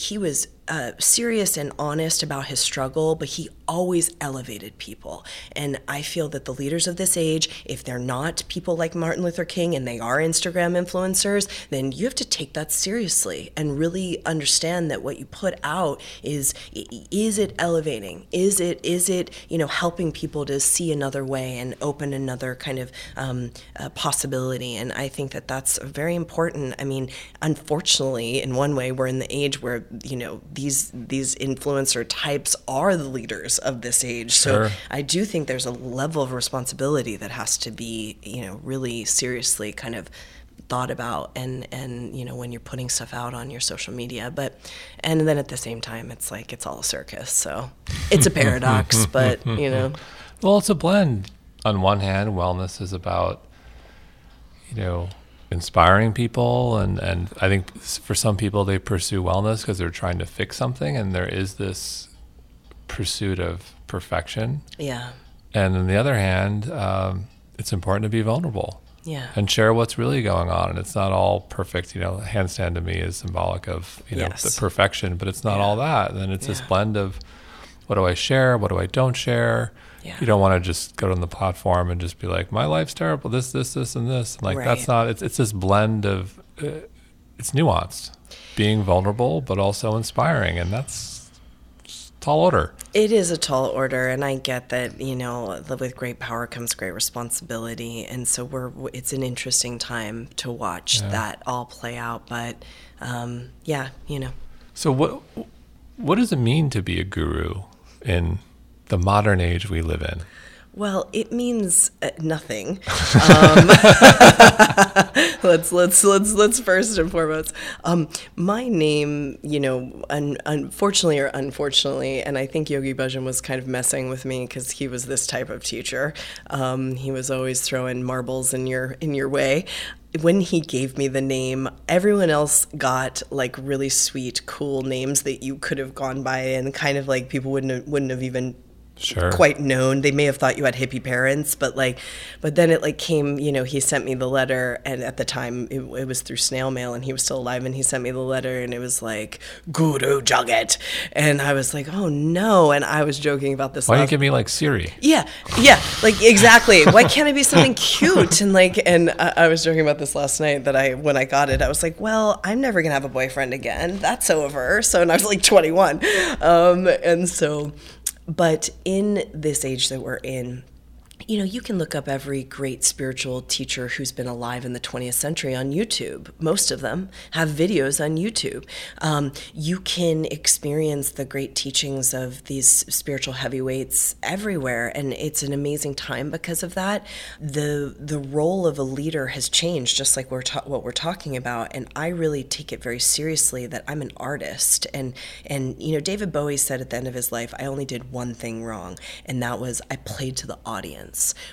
serious and honest about his struggle, but he always elevated people. And I feel that the leaders of this age, if they're not people like Martin Luther King and they are Instagram influencers, then you have to take that seriously and really understand that what you put out is it elevating? Is it, you know, helping people to see another way and open another kind of possibility? And I think that that's very important. I mean, unfortunately, in one way, we're in the age where, you know, these influencer types are the leaders of this age. Sure. So I do think there's a level of responsibility that has to be, you know, really seriously kind of thought about and, you know, when you're putting stuff out on your social media, but, and then at the same time, it's like, it's all a circus. So it's a paradox, but you know. Well, it's a blend. On one hand, wellness is about, you know, inspiring people, and I think for some people they pursue wellness because they're trying to fix something, and there is this pursuit of perfection. Yeah. And on the other hand, it's important to be vulnerable. Yeah. And share what's really going on, and it's not all perfect. You know, handstand to me is symbolic of, you know, the perfection, but it's not all that. And then it's this blend of what do I share, what do I don't share. Yeah. You don't want to just go on the platform and just be like, my life's terrible, this, and this. Like, right. That's not, it's this blend of, it's nuanced, being vulnerable, but also inspiring. And that's tall order. It is a tall order. And I get that, you know, with great power comes great responsibility. And so it's an interesting time to watch that all play out. But you know. So what does it mean to be a guru in the modern age we live in? Well, it means nothing. Let's first and foremost. My name, you know, unfortunately or unfortunately, and I think Yogi Bhajan was kind of messing with me because he was this type of teacher. He was always throwing marbles in your way. When he gave me the name, everyone else got like really sweet, cool names that you could have gone by, and kind of like people wouldn't have even. Sure. Quite known. They may have thought you had hippie parents, but then it like came, you know, he sent me the letter, and at the time it was through snail mail, and he was still alive, and he sent me the letter, and it was like Guru Jagat, and I was like, oh no. And I was joking about this. Why do you give me like Siri? Yeah, like exactly. Why can't I be something cute? And like, and I was joking about this last night that when I got it, I was like, well, I'm never gonna have a boyfriend again. That's over. So, and I was like 21, and so. But in this age that we're in, you know, you can look up every great spiritual teacher who's been alive in the 20th century on YouTube. Most of them have videos on YouTube. You can experience the great teachings of these spiritual heavyweights everywhere, and it's an amazing time because of that. The role of a leader has changed, just like what we're talking about. And I really take it very seriously that I'm an artist, and you know, David Bowie said at the end of his life, I only did one thing wrong, and that was I played to the audience.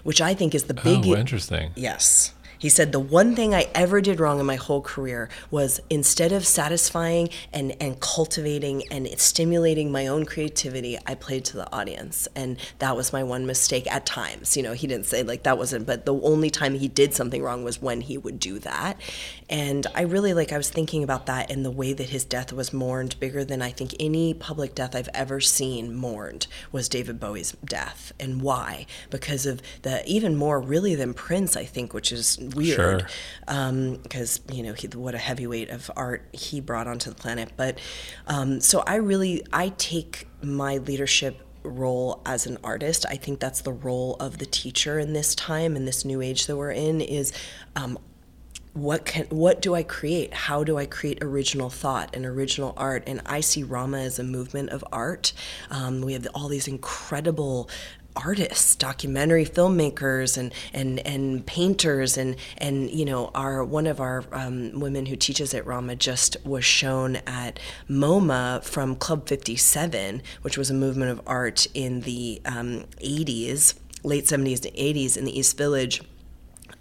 Which I think is the big... Oh, interesting. Yes. He said, the one thing I ever did wrong in my whole career was instead of satisfying and cultivating and stimulating my own creativity, I played to the audience. And that was my one mistake at times. You know, he didn't say like that wasn't, but the only time he did something wrong was when he would do that. And I really I was thinking about that and the way that his death was mourned bigger than I think any public death I've ever seen mourned was David Bowie's death. And why? Because of the even more really than Prince, I think, which is weird. Because, you know, what a heavyweight of art he brought onto the planet. But so I take my leadership role as an artist. I think that's the role of the teacher in this time, in this new age that we're in, is what do I create? How do I create original thought and original art? And I see Rama as a movement of art. We have all these incredible artists, documentary filmmakers, and painters, and you know, one of our women who teaches at Rama just was shown at MoMA from Club 57, which was a movement of art in the late 70s and 80s in the East Village.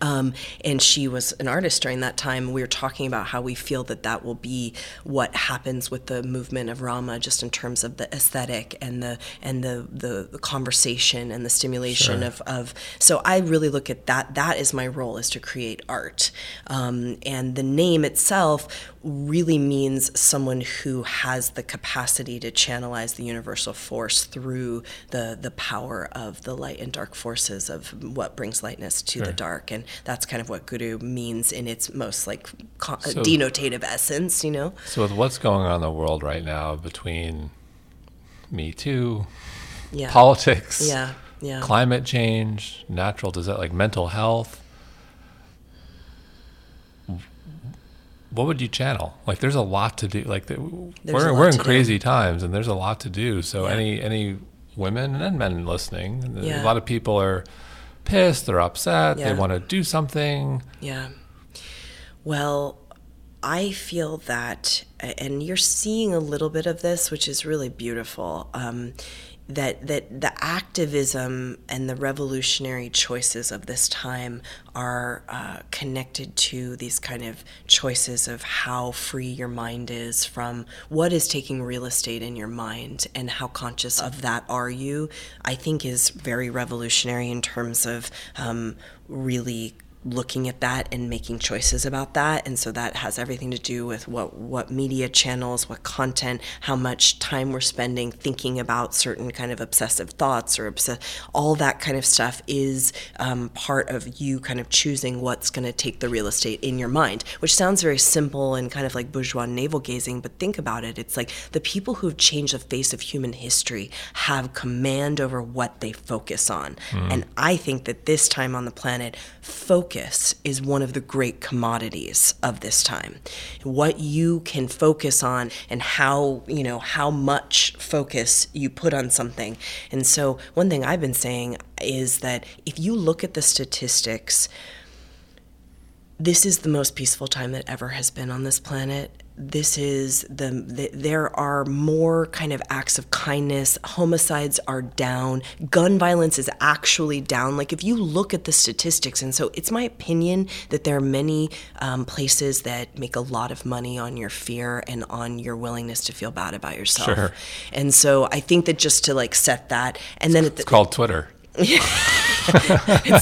And she was an artist during that time. We were talking about how we feel that will be what happens with the movement of Rama, just in terms of the aesthetic and the conversation and the stimulation of. So I really look at that. That is my role, is to create art. And the name itself really means someone who has the capacity to channelize the universal force through the power of the light and dark forces of what brings lightness to the dark. And that's kind of what Guru means in its most denotative essence, you know? So with what's going on in the world right now between Me Too, politics, climate change, natural disaster, mental health, what would you channel? There's a lot to do. We're in crazy times, and there's a lot to do. So any women and men listening, a lot of people are pissed, they're upset, they want to do something. Yeah. Well, I feel that, and you're seeing a little bit of this, which is really beautiful, that the activism and the revolutionary choices of this time are connected to these kind of choices of how free your mind is from what is taking real estate in your mind, and how conscious of that are you, I think, is very revolutionary in terms of really looking at that and making choices about that. And so that has everything to do with what media channels, what content, how much time we're spending thinking about certain kind of obsessive thoughts all that kind of stuff is part of you kind of choosing what's going to take the real estate in your mind, which sounds very simple and kind of like bourgeois navel gazing, but think about it. It's like the people who've changed the face of human history have command over what they focus on. And I think that this time on the planet, focus is one of the great commodities of this time. What you can focus on and how much focus you put on something. And so one thing I've been saying is that if you look at the statistics, this is the most peaceful time that ever has been on this planet. This is there are more kind of acts of kindness. Homicides are down. Gun violence is actually down. If you look at the statistics, and so it's my opinion that there are many places that make a lot of money on your fear and on your willingness to feel bad about yourself. Sure. And so I think that just to set that, and then it's called Twitter.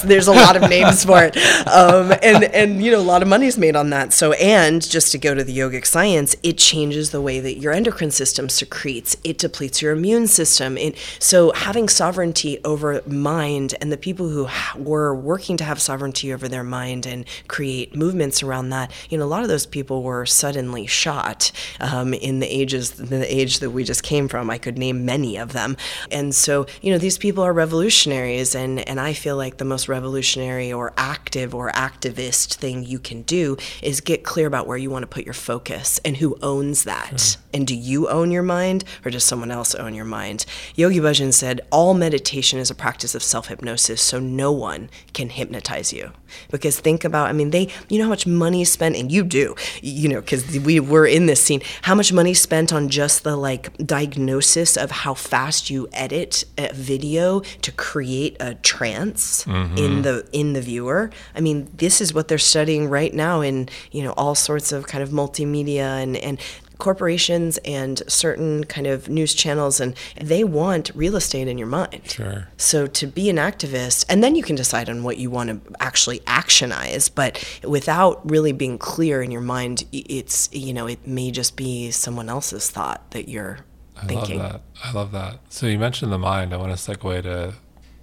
There's a lot of names for it, and a lot of money's made on that. So, and just to go to the yogic science, it changes the way that your endocrine system secretes. It depletes your immune system. So having sovereignty over mind, and the people who were working to have sovereignty over their mind and create movements around that, a lot of those people were suddenly shot in the age that we just came from. I could name many of them, and so these people are revolutionary. And I feel like the most revolutionary or active or activist thing you can do is get clear about where you want to put your focus and who owns that. Sure. And do you own your mind, or does someone else own your mind? Yogi Bhajan said, all meditation is a practice of self-hypnosis, so no one can hypnotize you. Because think about, you know how much money is spent, and you do, because we're in this scene, how much money is spent on just the diagnosis of how fast you edit a video to create a trance glance in the viewer. I mean, this is what they're studying right now in, you know, all sorts of kind of multimedia and corporations and certain kind of news channels, and they want real estate in your mind. Sure. So to be an activist, and then you can decide on what you want to actually actionize, but without really being clear in your mind, it's, you know, it may just be someone else's thought that you're thinking. I love that. So you mentioned the mind. I want to segue to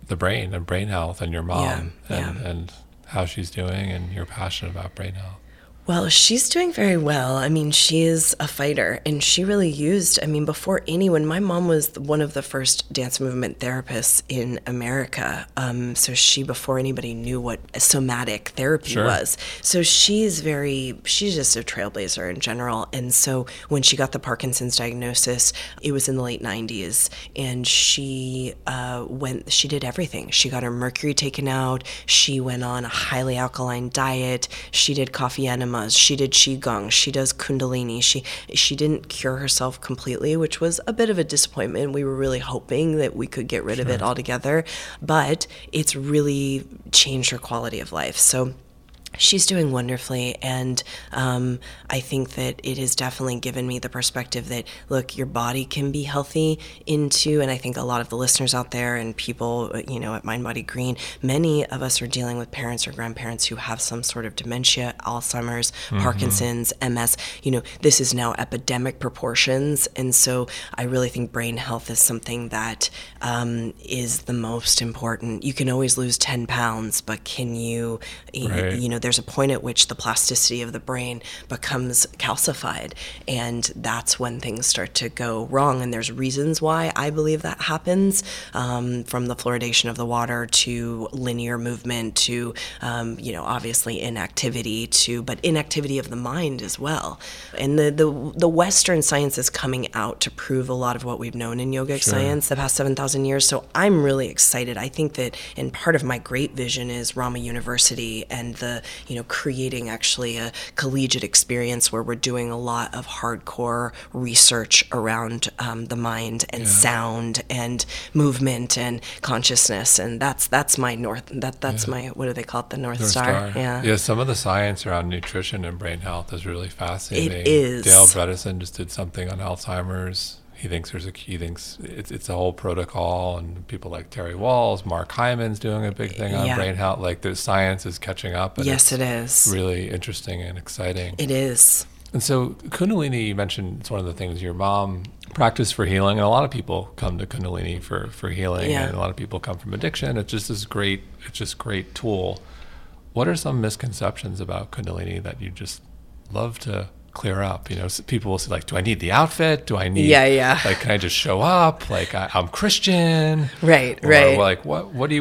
the brain and brain health and your mom and how she's doing and your passion about brain health. Well, she's doing very well. I mean, she is a fighter, and she really used, I mean, before anyone, my mom was one of the first dance movement therapists in America. So she, before anybody knew what somatic therapy was. So she's just a trailblazer in general. And so when she got the Parkinson's diagnosis, it was in the late 90s, and she did everything. She got her mercury taken out. She went on a highly alkaline diet. She did coffee enema. She did qigong. She does kundalini. She didn't cure herself completely, which was a bit of a disappointment. We were really hoping that we could get rid of it altogether, but it's really changed her quality of life. So she's doing wonderfully, and I think that it has definitely given me the perspective that, look, your body can be healthy into, and I think a lot of the listeners out there and people, you know, at Mind Body Green, many of us are dealing with parents or grandparents who have some sort of dementia, Alzheimer's, Parkinson's, MS. You know, this is now epidemic proportions, and so I really think brain health is something that is the most important. You can always lose 10 pounds, but can you, you know, there's a point at which the plasticity of the brain becomes calcified, and that's when things start to go wrong. And there's reasons why I believe that happens, from the fluoridation of the water to linear movement to, you know, obviously inactivity to, but inactivity of the mind as well. And the Western science is coming out to prove a lot of what we've known in yogic science the past 7,000 years. So I'm really excited. I think that, and part of my great vision is Rama University and the, you know, creating actually a collegiate experience where we're doing a lot of hardcore research around the mind and sound and movement and consciousness, and that's my north. That's my, what do they call it? The North Star. Yeah. Some of the science around nutrition and brain health is really fascinating. It is. Dale Bredesen just did something on Alzheimer's. He thinks it's a whole protocol, and people like Terry Walls, Mark Hyman's doing a big thing on brain health. Like, the science is catching up. And yes, it is. Really interesting and exciting. It is. And so Kundalini, you mentioned, it's one of the things your mom practiced for healing, and a lot of people come to Kundalini for healing, and a lot of people come from addiction. It's just this great tool. What are some misconceptions about Kundalini that you just love to clear up? You know, people will say, like, do I need the outfit? Do I need, like, can I just show up? Like, I'm Christian. Right. Or, like, what do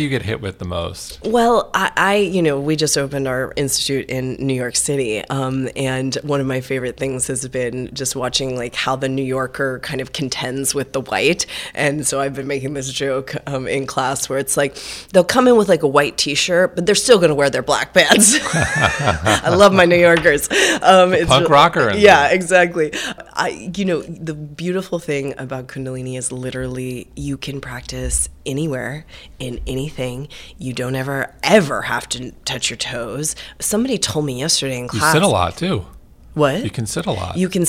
you get hit with the most? Well, I, you know, we just opened our institute in New York City. And one of my favorite things has been just watching, like, how the New Yorker kind of contends with the white. And so I've been making this joke in class where it's like, they'll come in with like a white t-shirt, but they're still going to wear their black pants. I love my New Yorkers. Punk rocker. Exactly. You know, the beautiful thing about Kundalini is literally you can practice anywhere, in anything. You don't ever have to touch your toes. Somebody told me yesterday in class. You sit a lot, too. What? You can sit a lot. But you can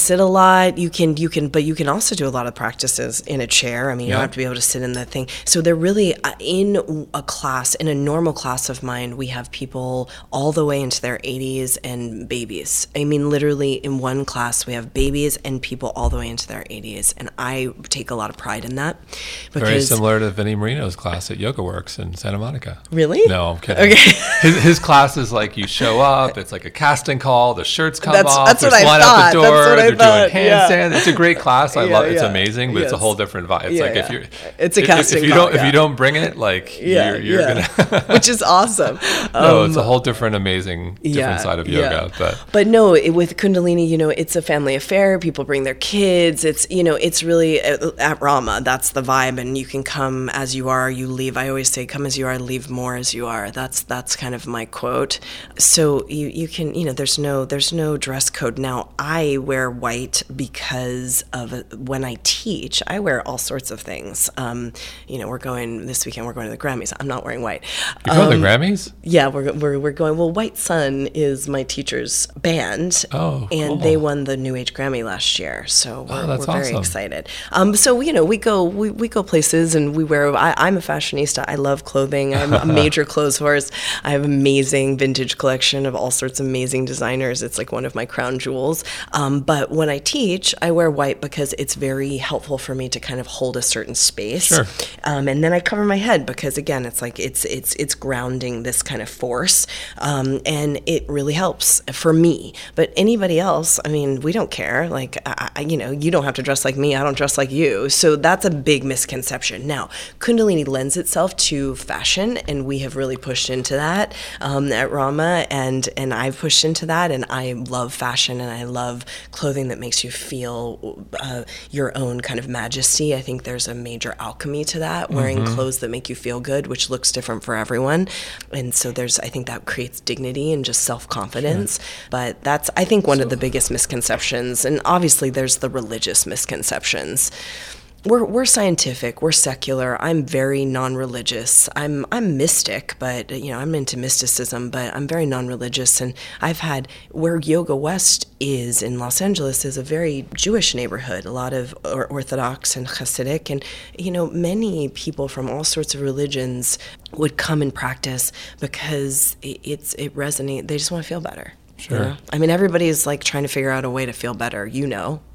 also do a lot of practices in a chair. I mean, you don't have to be able to sit in the thing. So they're really, in a class, in a normal class of mine, we have people all the way into their 80s and babies. I mean, literally in one class, we have babies and people all the way into their 80s. And I take a lot of pride in that. Very similar to Vinnie Marino's class at Yoga Works in Santa Monica. Really? No, I'm kidding. Okay. His class is like, you show up, it's like a casting call, the shirts come off. That's what I thought. They're doing handstand. Yeah. It's a great class. I love it. It's amazing, but it's a whole different vibe. It's like if you don't bring it, like you're gonna, which is awesome. No, it's a whole amazing different side of yoga. But no, with Kundalini, you know, it's a family affair. People bring their kids. It's, you know, it's really at Rama. That's the vibe, and you can come as you are. You leave. I always say, come as you are, leave more as you are. That's kind of my quote. So you can, you know, there's no dress code. code. Now, I wear white because of when I teach, I wear all sorts of things. We're going this weekend, we're going to the Grammys. I'm not wearing white. You're going to the Grammys? Yeah, we're going. Well, White Sun is my teacher's band. Oh, cool. And they won the New Age Grammy last year. So we're very awesome. Excited. We go places and we wear, I'm a fashionista. I love clothing. I'm a major clothes horse. I have amazing vintage collection of all sorts of amazing designers. It's like one of my crown jewels. But when I teach, I wear white because it's very helpful for me to kind of hold a certain space. Sure. And then I cover my head because again, it's like, it's grounding this kind of force. And it really helps for me, but anybody else, I mean, we don't care. Like, you don't have to dress like me. I don't dress like you. So that's a big misconception. Now, Kundalini lends itself to fashion, and we have really pushed into that at Rama, and I've pushed into that, and I love fashion, and I love clothing that makes you feel your own kind of majesty. I think there's a major alchemy to that, wearing clothes that make you feel good, which looks different for everyone, and so I think that creates dignity and just self-confidence, but that's, I think, one of the biggest misconceptions, and obviously there's the religious misconceptions. We're scientific, we're secular, I'm very non-religious. I'm mystic, but I'm into mysticism, but I'm very non-religious, and I've had where Yoga West is in Los Angeles is a very Jewish neighborhood, a lot of Orthodox and Hasidic, and many people from all sorts of religions would come and practice because it resonates, they just want to feel better. Sure. I mean, everybody's like trying to figure out a way to feel better.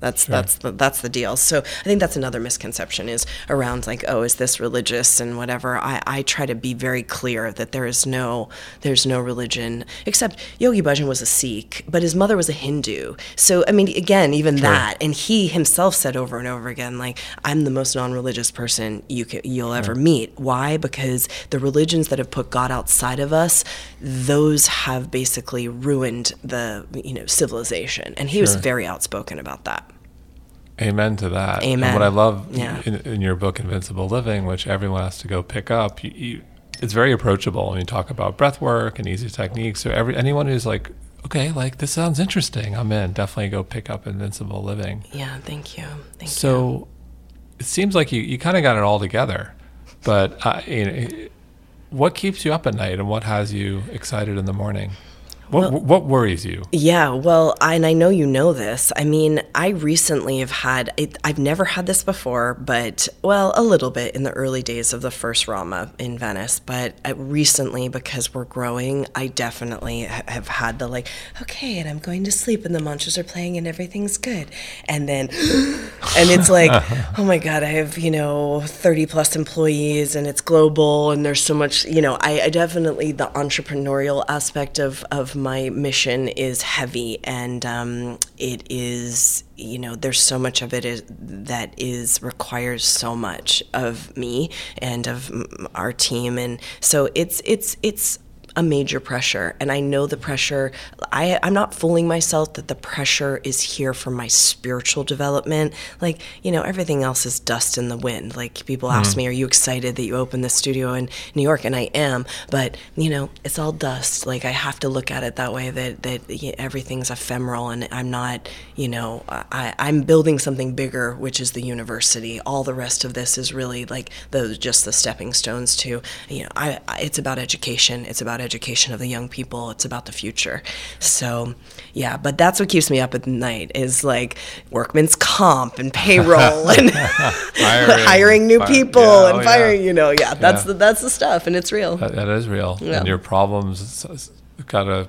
That's the deal. So I think that's another misconception is around like, oh, is this religious and whatever. I try to be very clear that there's no religion, except Yogi Bhajan was a Sikh, but his mother was a Hindu. So I mean, again, even that, and he himself said over and over again, like, I'm the most non-religious person you'll ever meet. Why? Because the religions that have put God outside of us, those have basically ruined the civilization, and he was very outspoken about that. Amen to that. Amen. And what I love in your book, Invincible Living, which everyone has to go pick up, it's very approachable, and you talk about breath work and easy techniques. So anyone who's like, okay, like this sounds interesting, I'm in. Definitely go pick up Invincible Living. Yeah, thank you. So it seems like you kind of got it all together, but what keeps you up at night, and what has you excited in the morning? What worries you? Yeah, well, and I know you know this. I mean, I recently have had, I've never had this before, but, well, a little bit in the early days of the first Rama in Venice. But recently, because we're growing, I definitely have had the like, okay, and I'm going to sleep and the mantras are playing and everything's good. And then, and it's like, oh my God, I have, 30 plus employees and it's global and there's so much, I definitely, the entrepreneurial aspect of my mission is heavy, and it is, there's so much of it requires so much of me and of our team, and so it's a major pressure. And I know the pressure, I'm not fooling myself that the pressure is here for my spiritual development. Like, everything else is dust in the wind. Like, people ask me, are you excited that you opened the studio in New York? And I am, but it's all dust. Like, I have to look at it that way, that everything's ephemeral, and I'm not, I'm building something bigger, which is the university. All the rest of this is really like just the stepping stones to, it's about education. It's about education of the young people. It's about the future. So, yeah, but that's what keeps me up at night is like workman's comp and payroll and hiring new people and firing. That's the stuff, and it's real. That is real. Yeah. And your problems. Got a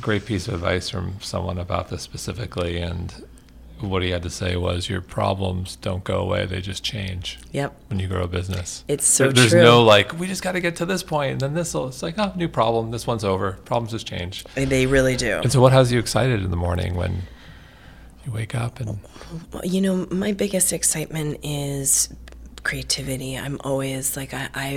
great piece of advice from someone about this specifically, and what he had to say was, your problems don't go away, they just change. Yep. When you grow a business. It's so there's true. There's no like, we just got to get to this point, and then it's like, oh, new problem, this one's over. Problems just change. They really do. And so what has you excited in the morning when you wake up? And my biggest excitement is creativity. I'm always like, I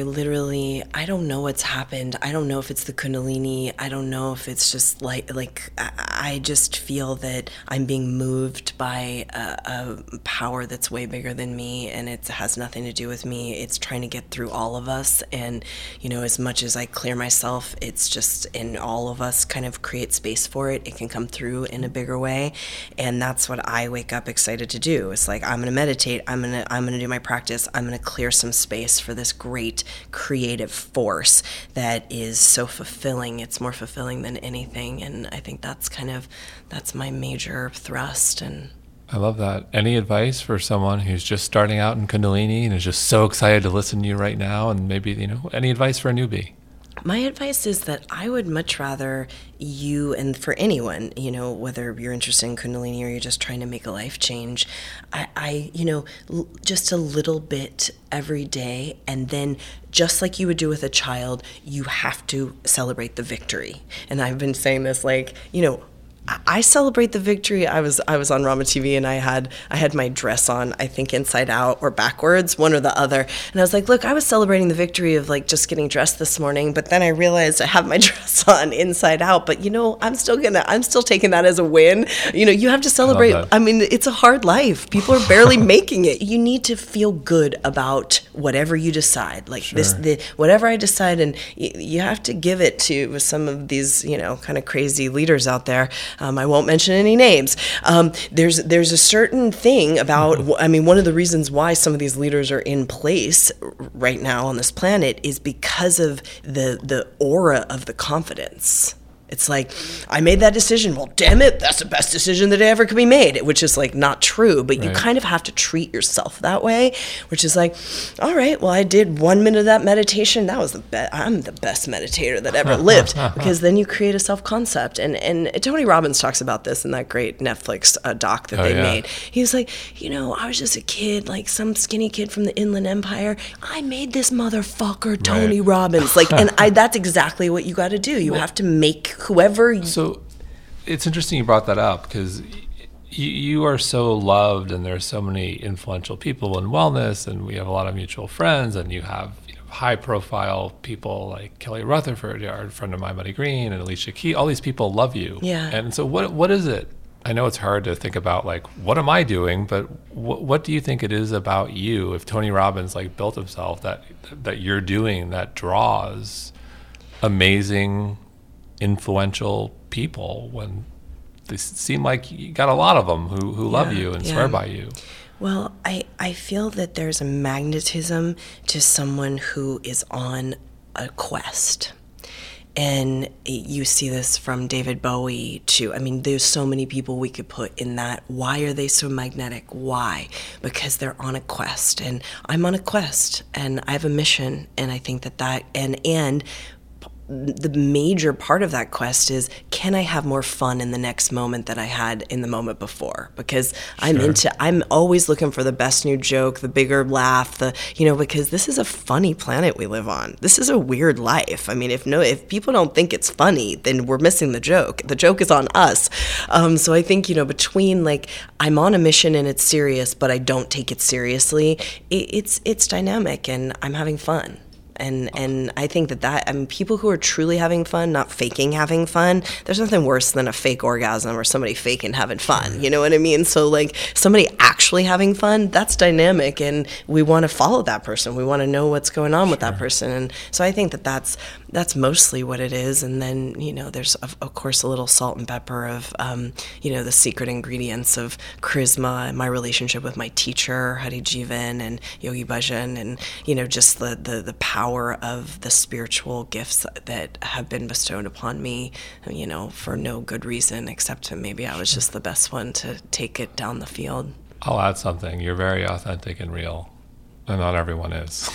don't know what's happened. I don't know if it's the Kundalini. I don't know if it's just I just feel that I'm being moved by a power that's way bigger than me, and it has nothing to do with me. It's trying to get through all of us. And, you know, as much as I clear myself, it's just in all of us, kind of create space for it. It can come through in a bigger way. And that's what I wake up excited to do. It's like, I'm going to meditate. I'm going to do my practice. I'm going to clear some space for this great creative force that is so fulfilling. It's more fulfilling than anything. And I think that's my major thrust. And I love that. Any advice for someone who's just starting out in Kundalini and is just so excited to listen to you right now? And maybe, you know, any advice for a newbie? My advice is that I would much rather you, and for anyone, you know, whether you're interested in Kundalini or you're just trying to make a life change, I just a little bit every day. And then just like you would do with a child, you have to celebrate the victory. And I've been saying this, like, you know, I celebrate the victory. I was on Rama TV and I had my dress on, I think inside out or backwards, one or the other. And I was like, look, I was celebrating the victory of like just getting dressed this morning, but then I realized I have my dress on inside out. But you know, I'm still taking that as a win. You know, you have to celebrate. I mean, it's a hard life. People are barely making it. You need to feel good about whatever you decide. Like sure. Whatever I decide, and you have to give it to some of these, you know, kind of crazy leaders out there. I won't mention any names. There's a certain thing about, I mean, one of the reasons why some of these leaders are in place right now on this planet is because of the aura of the confidence. It's like, I made that decision. Well, damn it, that's the best decision that ever could be made, which is like not true, but right. You kind of have to treat yourself that way, which is like, all right, well, I did 1 minute of that meditation. That was I'm the best meditator that ever lived, because then you create a self-concept. And Tony Robbins talks about this in that great Netflix doc that they made. He was like, you know, I was just a kid, like some skinny kid from the Inland Empire. I made this motherfucker, Tony Robbins. Like, and that's exactly what you got to do. You have to make whoever you... So it's interesting you brought that up, because you are so loved, and there are so many influential people in wellness, and we have a lot of mutual friends, and you have, you know, high profile people like Kelly Rutherford, a friend of mine, Buddy Green, and Alicia Key. All these people love you. Yeah. And so what is it? I know it's hard to think about, like, what am I doing? But what do you think it is about you, if Tony Robbins like built himself, that you're doing that draws amazing, influential people, when they seem like you got a lot of them who love you and swear by you? Well, I feel that there's a magnetism to someone who is on a quest. And you see this from David Bowie too. I mean, there's so many people we could put in that. Why are they so magnetic? Why? Because they're on a quest, and I'm on a quest, and I have a mission. And I think that the major part of that quest is, can I have more fun in the next moment than I had in the moment before? Because I'm always looking for the best new joke, the bigger laugh, because this is a funny planet we live on. This is a weird life. I mean, if people don't think it's funny, then we're missing the joke. The joke is on us. So I think, you know, between like, I'm on a mission and it's serious, but I don't take it seriously. It's dynamic, and I'm having fun. And I think that, I mean, people who are truly having fun, not faking having fun, there's nothing worse than a fake orgasm or somebody faking having fun. You know what I mean? So like, somebody actually having fun, that's dynamic, and we want to follow that person. We want to know what's going on with that person. And so I think that's mostly what it is. And then, you know, there's of course a little salt and pepper of, you know, the secret ingredients of charisma and my relationship with my teacher, Hari Jivan, and Yogi Bhajan, and, you know, just the power of the spiritual gifts that have been bestowed upon me, you know, for no good reason, except that maybe I was just the best one to take it down the field. I'll add something. You're very authentic and real, and not everyone is.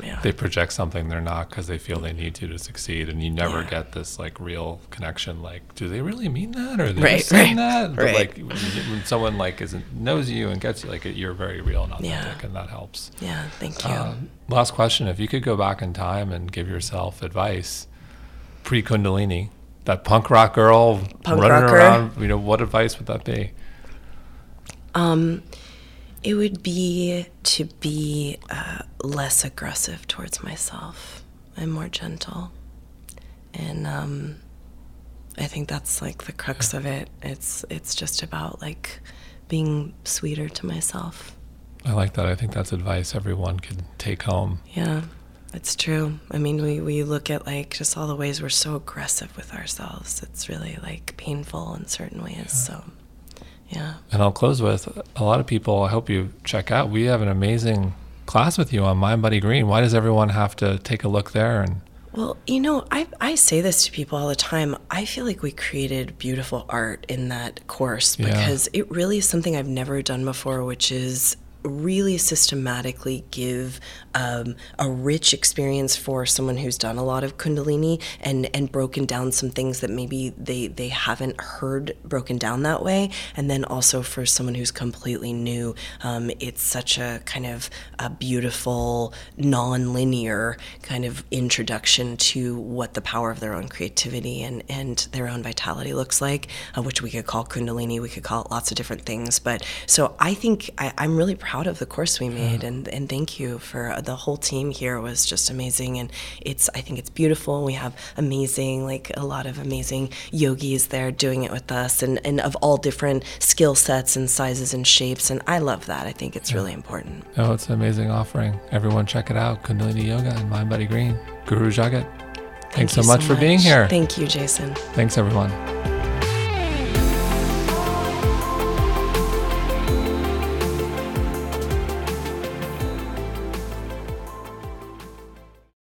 Yeah. They project something they're not because they feel they need to succeed, and you never get this like real connection. Like, do they really mean that, or are they just saying that? But like when someone like knows you and gets you, like, you're very real and authentic, and that helps. Yeah, thank you. Last question: if you could go back in time and give yourself advice pre-Kundalini, that punk rocker running around, you know, what advice would that be? It would be to be less aggressive towards myself and more gentle. And I think that's like the crux of it. It's just about like being sweeter to myself. I like that. I think that's advice everyone could take home. Yeah, it's true. I mean, we look at like just all the ways we're so aggressive with ourselves. It's really like painful in certain ways. Yeah. So, yeah. And I'll close with a lot of people. I hope you check out. We have an amazing class with you on Mind Body Green. Why does everyone have to take a look there? And well, you know, I say this to people all the time. I feel like we created beautiful art in that course because it really is something I've never done before, which is really systematically give a rich experience for someone who's done a lot of Kundalini and broken down some things that maybe they haven't heard broken down that way. And then also for someone who's completely new, it's such a kind of a beautiful, non-linear kind of introduction to what the power of their own creativity and their own vitality looks like, which we could call Kundalini, we could call it lots of different things. But so I think I'm really proud of the course we made, and thank you for the whole team here was just amazing, and I think it's beautiful. We have a lot of amazing yogis there doing it with us, and of all different skill sets and sizes and shapes, and I love that. I think it's really important. Oh, it's an amazing offering. Everyone check it out. Kundalini Yoga and Mind Body Green. Guru Jagat, thanks so much for being here. Thank you, Jason. Thanks, everyone.